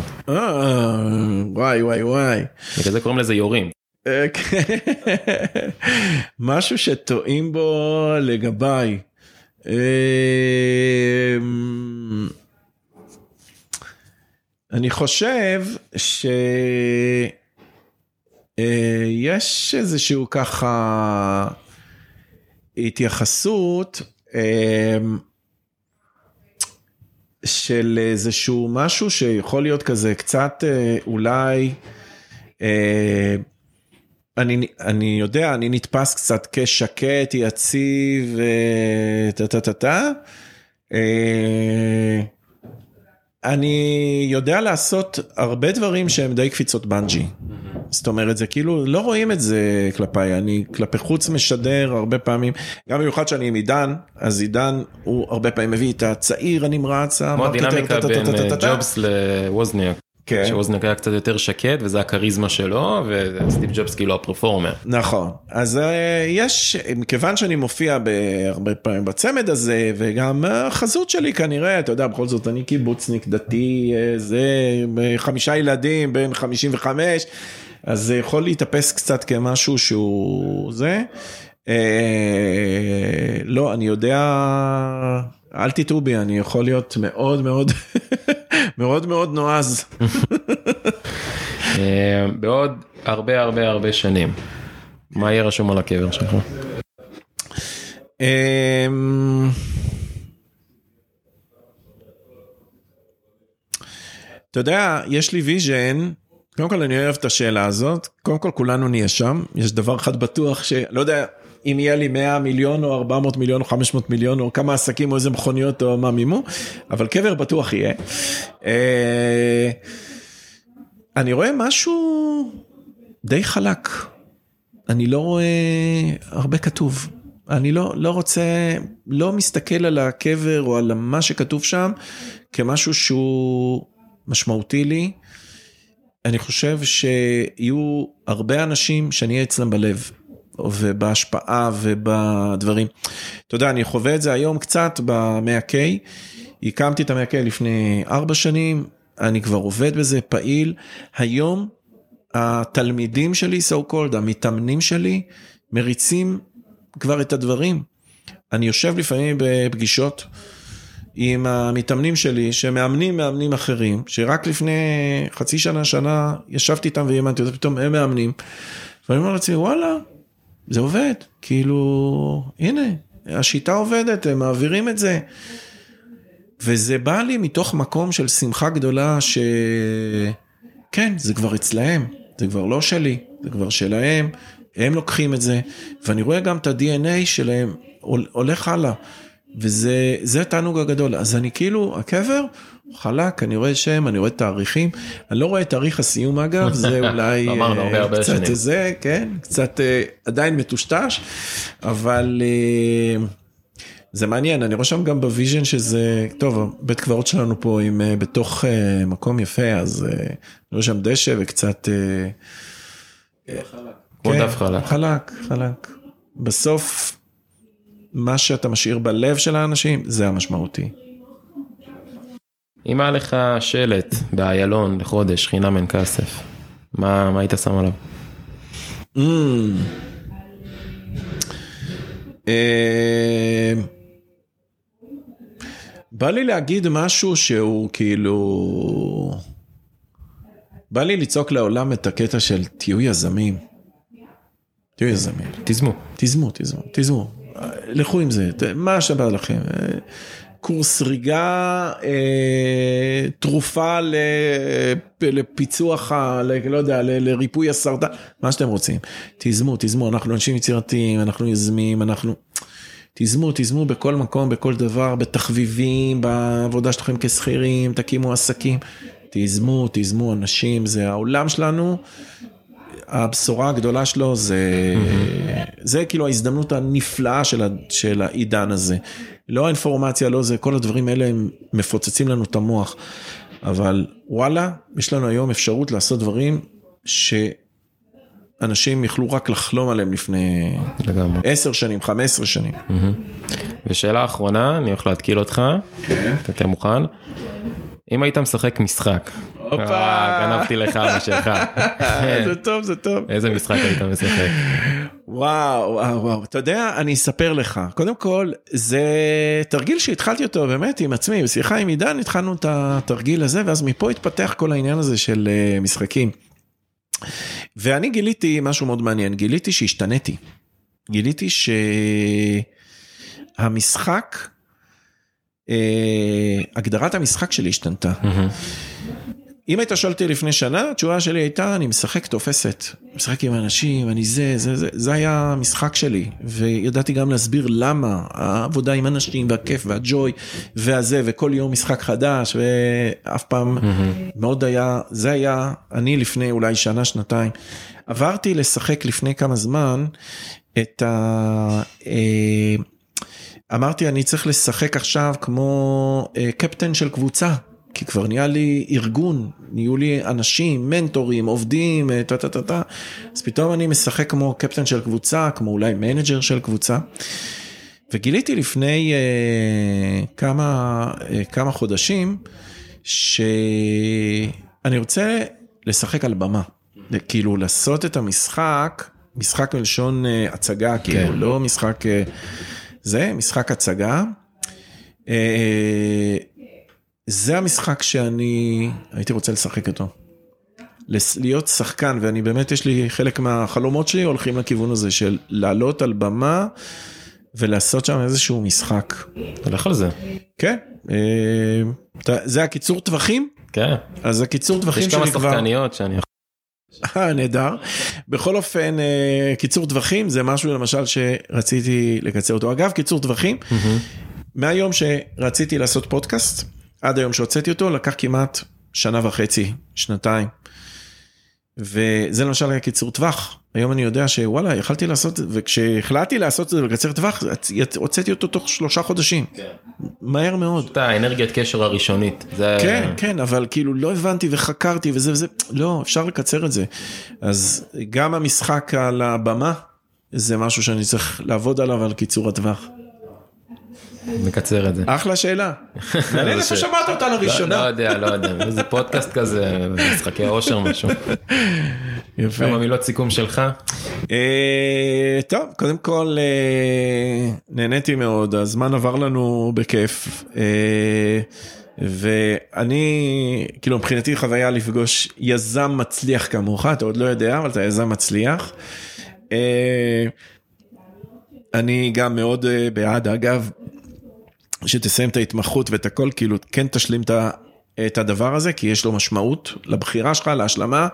וואי וואי וואי. וכזה קוראים לזה יורים. משהו שטועים בו לגביי. אני חושב שיש איזשהו ככה התייחסות, של איזשהו משהו שיכול להיות כזה, קצת אולי, אה, אני, אני יודע, אני נתפס קצת כשקט, יציב, טטטטה, אה, אני יודע לעשות הרבה דברים שהם די קפיצות בנג'י, זאת אומרת, זה כאילו, לא רואים את זה כלפיי, אני כלפי חוץ משדר הרבה פעמים, גם מיוחד שאני עם עידן, אז עידן הוא הרבה פעמים מביא את הצעיר הנמרץ, כמו הדינמיקה בין ג'ובס לווזניאק, שווזניאק היה קצת יותר שקט, וזה הכריזמה שלו, וסטיב ג'ובס כאילו הפרפורמר. נכון, אז יש, מכיוון שאני מופיע הרבה פעמים בצמד הזה, וגם החזות שלי כנראה, אתה יודע, בכל זאת אני קיבוצניק דתי, זה חמישה ילדים בין חמישים וחמש, אז זה יכול להתאפס קצת כמשהו שהוא זה, אה, לא, אני יודע, אל תטעו בי, אני יכול להיות מאוד מאוד, מאוד מאוד נועז. אה, בעוד הרבה הרבה הרבה שנים, מה יהיה רשום על הקבר שלך? אה, אתה יודע, יש לי ויז'ן, קודם כל אני אוהב את השאלה הזאת, קודם כל כולנו נהיה שם, יש דבר אחד בטוח שלא יודע אם יהיה לי מאה מיליון או ארבע מאות מיליון או חמש מאות מיליון או כמה עסקים או איזה מכוניות או מה מימו, אבל קבר בטוח יהיה. אני רואה משהו די חלק, אני לא רואה הרבה כתוב, אני לא, לא רוצה, לא מסתכל על הקבר או על מה שכתוב שם כמשהו שהוא משמעותי לי, אני חושב שיהיו הרבה אנשים שאני אהיה אצלם בלב, ובהשפעה ובדברים. אתה יודע, אני חווה את זה היום קצת ב-מאה קיי, הקמתי את ה-מאה קיי לפני ארבע שנים, אני כבר עובד בזה, פעיל. היום התלמידים שלי, so called, המתאמנים שלי, מריצים כבר את הדברים. אני יושב לפעמים בפגישות, עם המתאמנים שלי, שמאמנים מאמנים אחרים, שרק לפני חצי שנה, שנה, ישבתי איתם ואימנתי, פתאום הם מאמנים, ואני אומר לעצמי, וואלה, זה עובד, כאילו, הנה, השיטה עובדת, הם מעבירים את זה, וזה בא לי מתוך מקום של שמחה גדולה, שכן, זה כבר אצלהם, זה כבר לא שלי, זה כבר שלהם, הם לוקחים את זה, ואני רואה גם את ה-די אן איי שלהם, הולך הלאה, וזה, זה תענוג הגדול. אז אני כאילו, הקבר, חלק, אני רואה שם, אני רואה תאריכים, אני לא רואה תאריך הסיום אגב, זה אולי קצת זה, כן, קצת עדיין מטושטש, אבל זה מעניין, אני רואה שם גם בוויז'ן שזה, טוב, בית קברות שלנו פה עם, בתוך מקום יפה, אז אני רואה שם דשא וקצת... חלק. חלק, חלק. בסוף... מה שאתה משאיר בלב של האנשים, זה המשמעותי. אם היה לך שלט באיילון לחודש, חינם אין כסף, מה, מה היית שם עליו? Mm. Uh, בא לי להגיד משהו שהוא כאילו... בא לי לצעוק לעולם את הקטע של תהיו יזמים. תהיו יזמים. תזמו. תזמו, תזמו, תזמו. לכו עם זה, מה שבא לכם. קורס ריגה, תרופה לפיצוח, לא יודע, לריפוי הסרטן, מה שאתם רוצים. תזמו, תזמו, אנחנו אנשים יצירתיים, אנחנו יזמים, אנחנו... תזמו, תזמו בכל מקום, בכל דבר, בתחביבים, בעבודה שלכם כסחירים, תקימו עסקים, תזמו, תזמו אנשים, זה העולם שלנו, הבשורה הגדולה שלו, זה, זה כאילו ההזדמנות הנפלאה של, ה, של העידן הזה, לא האינפורמציה, לא זה, כל הדברים האלה הם מפוצצים לנו את המוח, אבל וואלה, יש לנו היום אפשרות לעשות דברים ש... אנשים יכלו רק לחלום עליהם לפני עשר שנים, חמש עשרה שנים. ושאלה אחרונה, אני הולך להתקיל אותך, אתה מוכן? אם היית משחק משחק, גנבתי לך משלך. זה טוב, זה טוב. איזה משחק היית משחק? וואו, וואו, אתה יודע, אני אספר לך. קודם כל, זה תרגיל שהתחלתי אותו באמת עם עצמי, בשיחה עם עידן התחלנו את התרגיל הזה, ואז מפה התפתח כל העניין הזה של משחקים. ואני גיליתי משהו מאוד מעניין, גיליתי שהשתניתי, גיליתי שהמשחק, אה, הגדרת המשחק שלי השתנתה. אם היית שואלתי לפני שנה, התשובה שלי הייתה, אני משחק תופסת, משחק עם אנשים, אני זה, זה, זה, זה היה המשחק שלי, וידעתי גם להסביר למה, העבודה עם אנשים, והכיף, והג'וי, והזה, וכל יום משחק חדש, ואף פעם מאוד היה, זה היה, אני לפני אולי שנה, שנתיים, עברתי לשחק לפני כמה זמן, את ה... אמרתי, אני צריך לשחק עכשיו כמו קפטן של קבוצה, כי כבר נהיה לי ארגון, נהיו לי אנשים, מנטורים, עובדים, טה-טה-טה-טה, אז פתאום אני משחק כמו קפטן של קבוצה, כמו אולי מנג'ר של קבוצה, וגיליתי לפני אה, כמה, אה, כמה חודשים, שאני רוצה לשחק על במה, כאילו לעשות את המשחק, משחק מלשון אה, הצגה, כן. כאילו לא משחק אה, זה, משחק הצגה, אה, זה המשחק שאני הייתי רוצה לשחק אותו. להיות שחקן, ואני באמת, יש לי חלק מהחלומות שלי, הולכים לכיוון הזה של לעלות על במה, ולעשות שם איזשהו משחק. תלך על זה. כן. זה הקיצור טווחים? כן. אז הקיצור טווחים שלי כבר... יש כמה שחקניות שאני... נהדר. בכל אופן, קיצור טווחים, זה משהו למשל שרציתי לקצר אותו. אגב, קיצור טווחים, מהיום שרציתי לעשות פודקאסט, עד היום שהוצאתי אותו, לקח כמעט שנה וחצי, שנתיים. וזה למשל היה קיצור טווח. היום אני יודע שוואלה, יכלתי לעשות, וכשהחלטתי לעשות את זה ולקצר טווח, הוצאתי אותו תוך שלושה חודשים. מהר מאוד. זאת האנרגיית קשר הראשונית. כן, כן, אבל כאילו לא הבנתי וחקרתי וזה וזה. לא, אפשר לקצר את זה. אז גם המשחק על הבמה, זה משהו שאני צריך לעבוד עליו על קיצור הטווח. מקצר את זה. אחלה שאלה. נעלה לך שמעת אותה לראשונה. לא יודע, לא יודע. איזה פודקאסט כזה, משחקי אושר משהו. יפה. כמה מילות סיכום שלך? טוב, קודם כל, נהניתי מאוד, הזמן עבר לנו בכיף, ואני, כאילו מבחינתי חוויה לפגוש יזם מצליח כמוך, אתה עוד לא יודע, אבל אתה יזם מצליח. אני גם מאוד בעד, אגב, שתסיים את ההתמחות ואת הכל, כאילו כן תשלים את הדבר הזה, כי יש לו משמעות לבחירה שלך, להשלמה,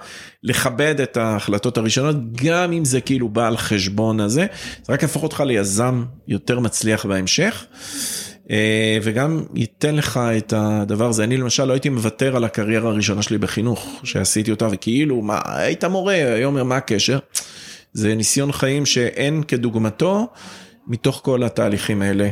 לכבד את ההחלטות הראשונות, גם אם זה כאילו בעל חשבון הזה, זה רק יהפוך אותך ליזם יותר מצליח בהמשך, וגם ייתן לך את הדבר הזה. אני למשל לא הייתי מוותר על הקריירה הראשונה שלי בחינוך, שעשיתי אותה, וכאילו, מה, היית מורה, היום מה הקשר? זה ניסיון חיים שאין כדוגמתו, מתוך כל התהליכים האלה.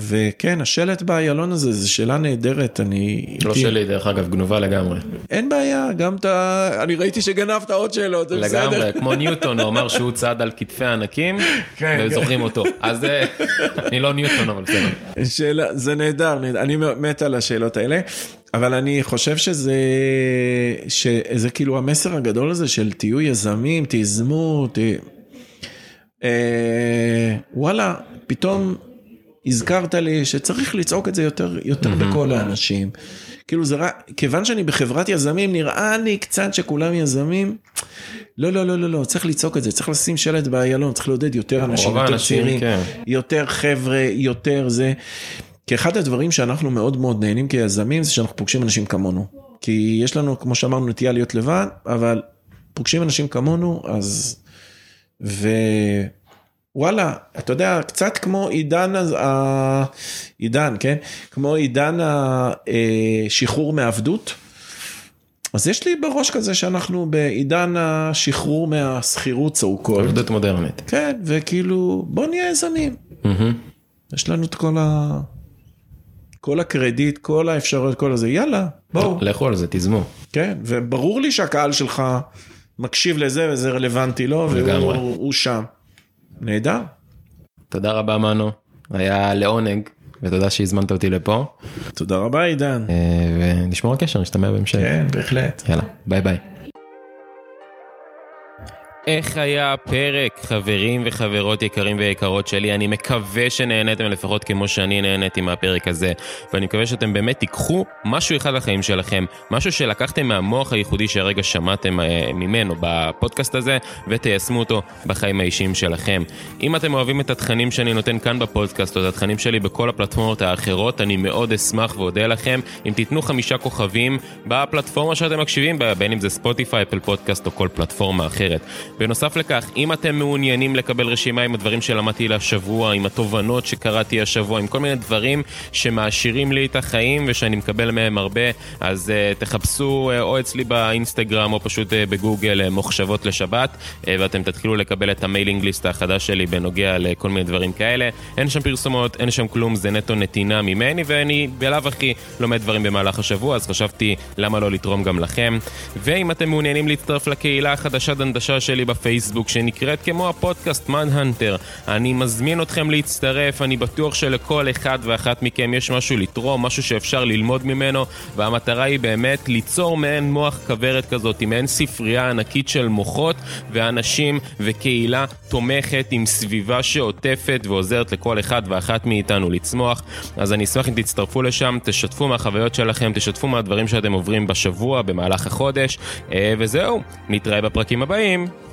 וכן, השלט באיילון הזה, זו שאלה נהדרת, אני... לא שלי, דרך אגב, גנובה לגמרי. אין בעיה, גם אתה... אני ראיתי שגנבת עוד שאלות, לגמרי, כמו ניוטון, הוא אמר שהוא צעד על כתפי הענקים, וזוכרים אותו. אז אני לא ניוטון, אבל בסדר. זה נהדר, אני מת על השאלות האלה, אבל אני חושב שזה... שזה כאילו המסר הגדול הזה, של תהיו יזמים, תיזמו, תהיו... וואלה, פתאום הזכרת לי שצריך לצעוק את זה יותר, יותר בכל האנשים. כאילו זה רק, כיוון שאני בחברת יזמים, נראה לי קצת שכולם יזמים, לא, לא, לא, לא, לא, צריך לצעוק את זה, צריך לשים שלט באיילון, צריך לעודד יותר אנשים, יותר צעירים, יותר חבר'ה, יותר זה. כי אחד הדברים שאנחנו מאוד מאוד נהנים כיזמים, זה שאנחנו פוגשים אנשים כמונו. כי יש לנו, כמו שאמרנו, נטייה להיות לבד, אבל פוגשים אנשים כמונו, אז... ו... וואלה, אתה יודע, קצת כמו עידן, ה... עידן, כן? כמו עידן השחרור מעבדות. אז יש לי בראש כזה שאנחנו בעידן השחרור מהסחירות סו-קולד. עבדות מודרנית. כן, וכאילו, בוא נהיה יזמים. Mm-hmm. יש לנו את כל ה... כל הקרדיט, כל האפשרות, כל הזה, יאללה, בואו. לכו על זה, תזמו. כן, וברור לי שהקהל שלך מקשיב לזה, וזה רלוונטי לו, והוא שם. נהדר. תודה רבה, מנו. היה לעונג, ותודה שהזמנת אותי לפה. תודה רבה, עידן. ונשמור הקשר, נשתמע בהמשך. כן, בהחלט. יאללה, ביי ביי. איך היה הפרק, חברים וחברות יקרים ויקרות שלי? אני מקווה שנהנתם לפחות כמו שאני נהניתי מהפרק הזה, ואני מקווה שאתם באמת תיקחו משהו אחד לחיים שלכם, משהו שלקחתם מהמוח הייחודי שהרגע שמעתם ממנו בפודקאסט הזה, ותיישמו אותו בחיים האישיים שלכם. אם אתם אוהבים את התכנים שאני נותן כאן בפודקאסט, או את התכנים שלי בכל הפלטפורמות האחרות, אני מאוד אשמח ועודה לכם אם תיתנו חמישה כוכבים בפלטפורמה שאתם מקשיבים, בין אם זה ספוטיפיי, אפל פודקאסט או כל פלטפורמה אחרת. בנוסף לכך, אם אתם מעוניינים לקבל רשימה עם הדברים שלמדתי להשבוע, עם התובנות שקראתי השבוע, עם כל מיני דברים שמעשירים לי את החיים ושאני מקבל מהם הרבה, אז uh, תחפשו uh, או אצלי באינסטגרם או פשוט uh, בגוגל uh, מחשבות לשבת, uh, ואתם תתחילו לקבל את המיילינג ליסט החדש שלי בנוגע לכל מיני דברים כאלה. אין שם פרסומות, אין שם כלום, זה נטו נתינה ממני, ואני בלב הכי לומד דברים במהלך השבוע, אז חשבתי למה לא לתרום גם לכם. ואם אתם מעוניינים להצטרף לקהילה החדשה דנדשה שלי בפייסבוק שנקראת כמו הפודקאסט Mindhunter, אני מזמין אתכם להצטרף. אני בטוח שלכל אחד ואחת מכם יש משהו לתרום, משהו שאפשר ללמוד ממנו, והמטרה היא באמת ליצור מעין מוח כברת כזאת, מעין ספרייה ענקית של מוחות ואנשים וקהילה תומכת עם סביבה שעוטפת ועוזרת לכל אחד ואחת מאיתנו לצמוח. אז אני אשמח אם תצטרפו לשם, תשתפו מהחוויות שלכם, תשתפו מהדברים שאתם עוברים בשבוע, במהלך החודש, וזהו, נתראה בפרקים הבאים.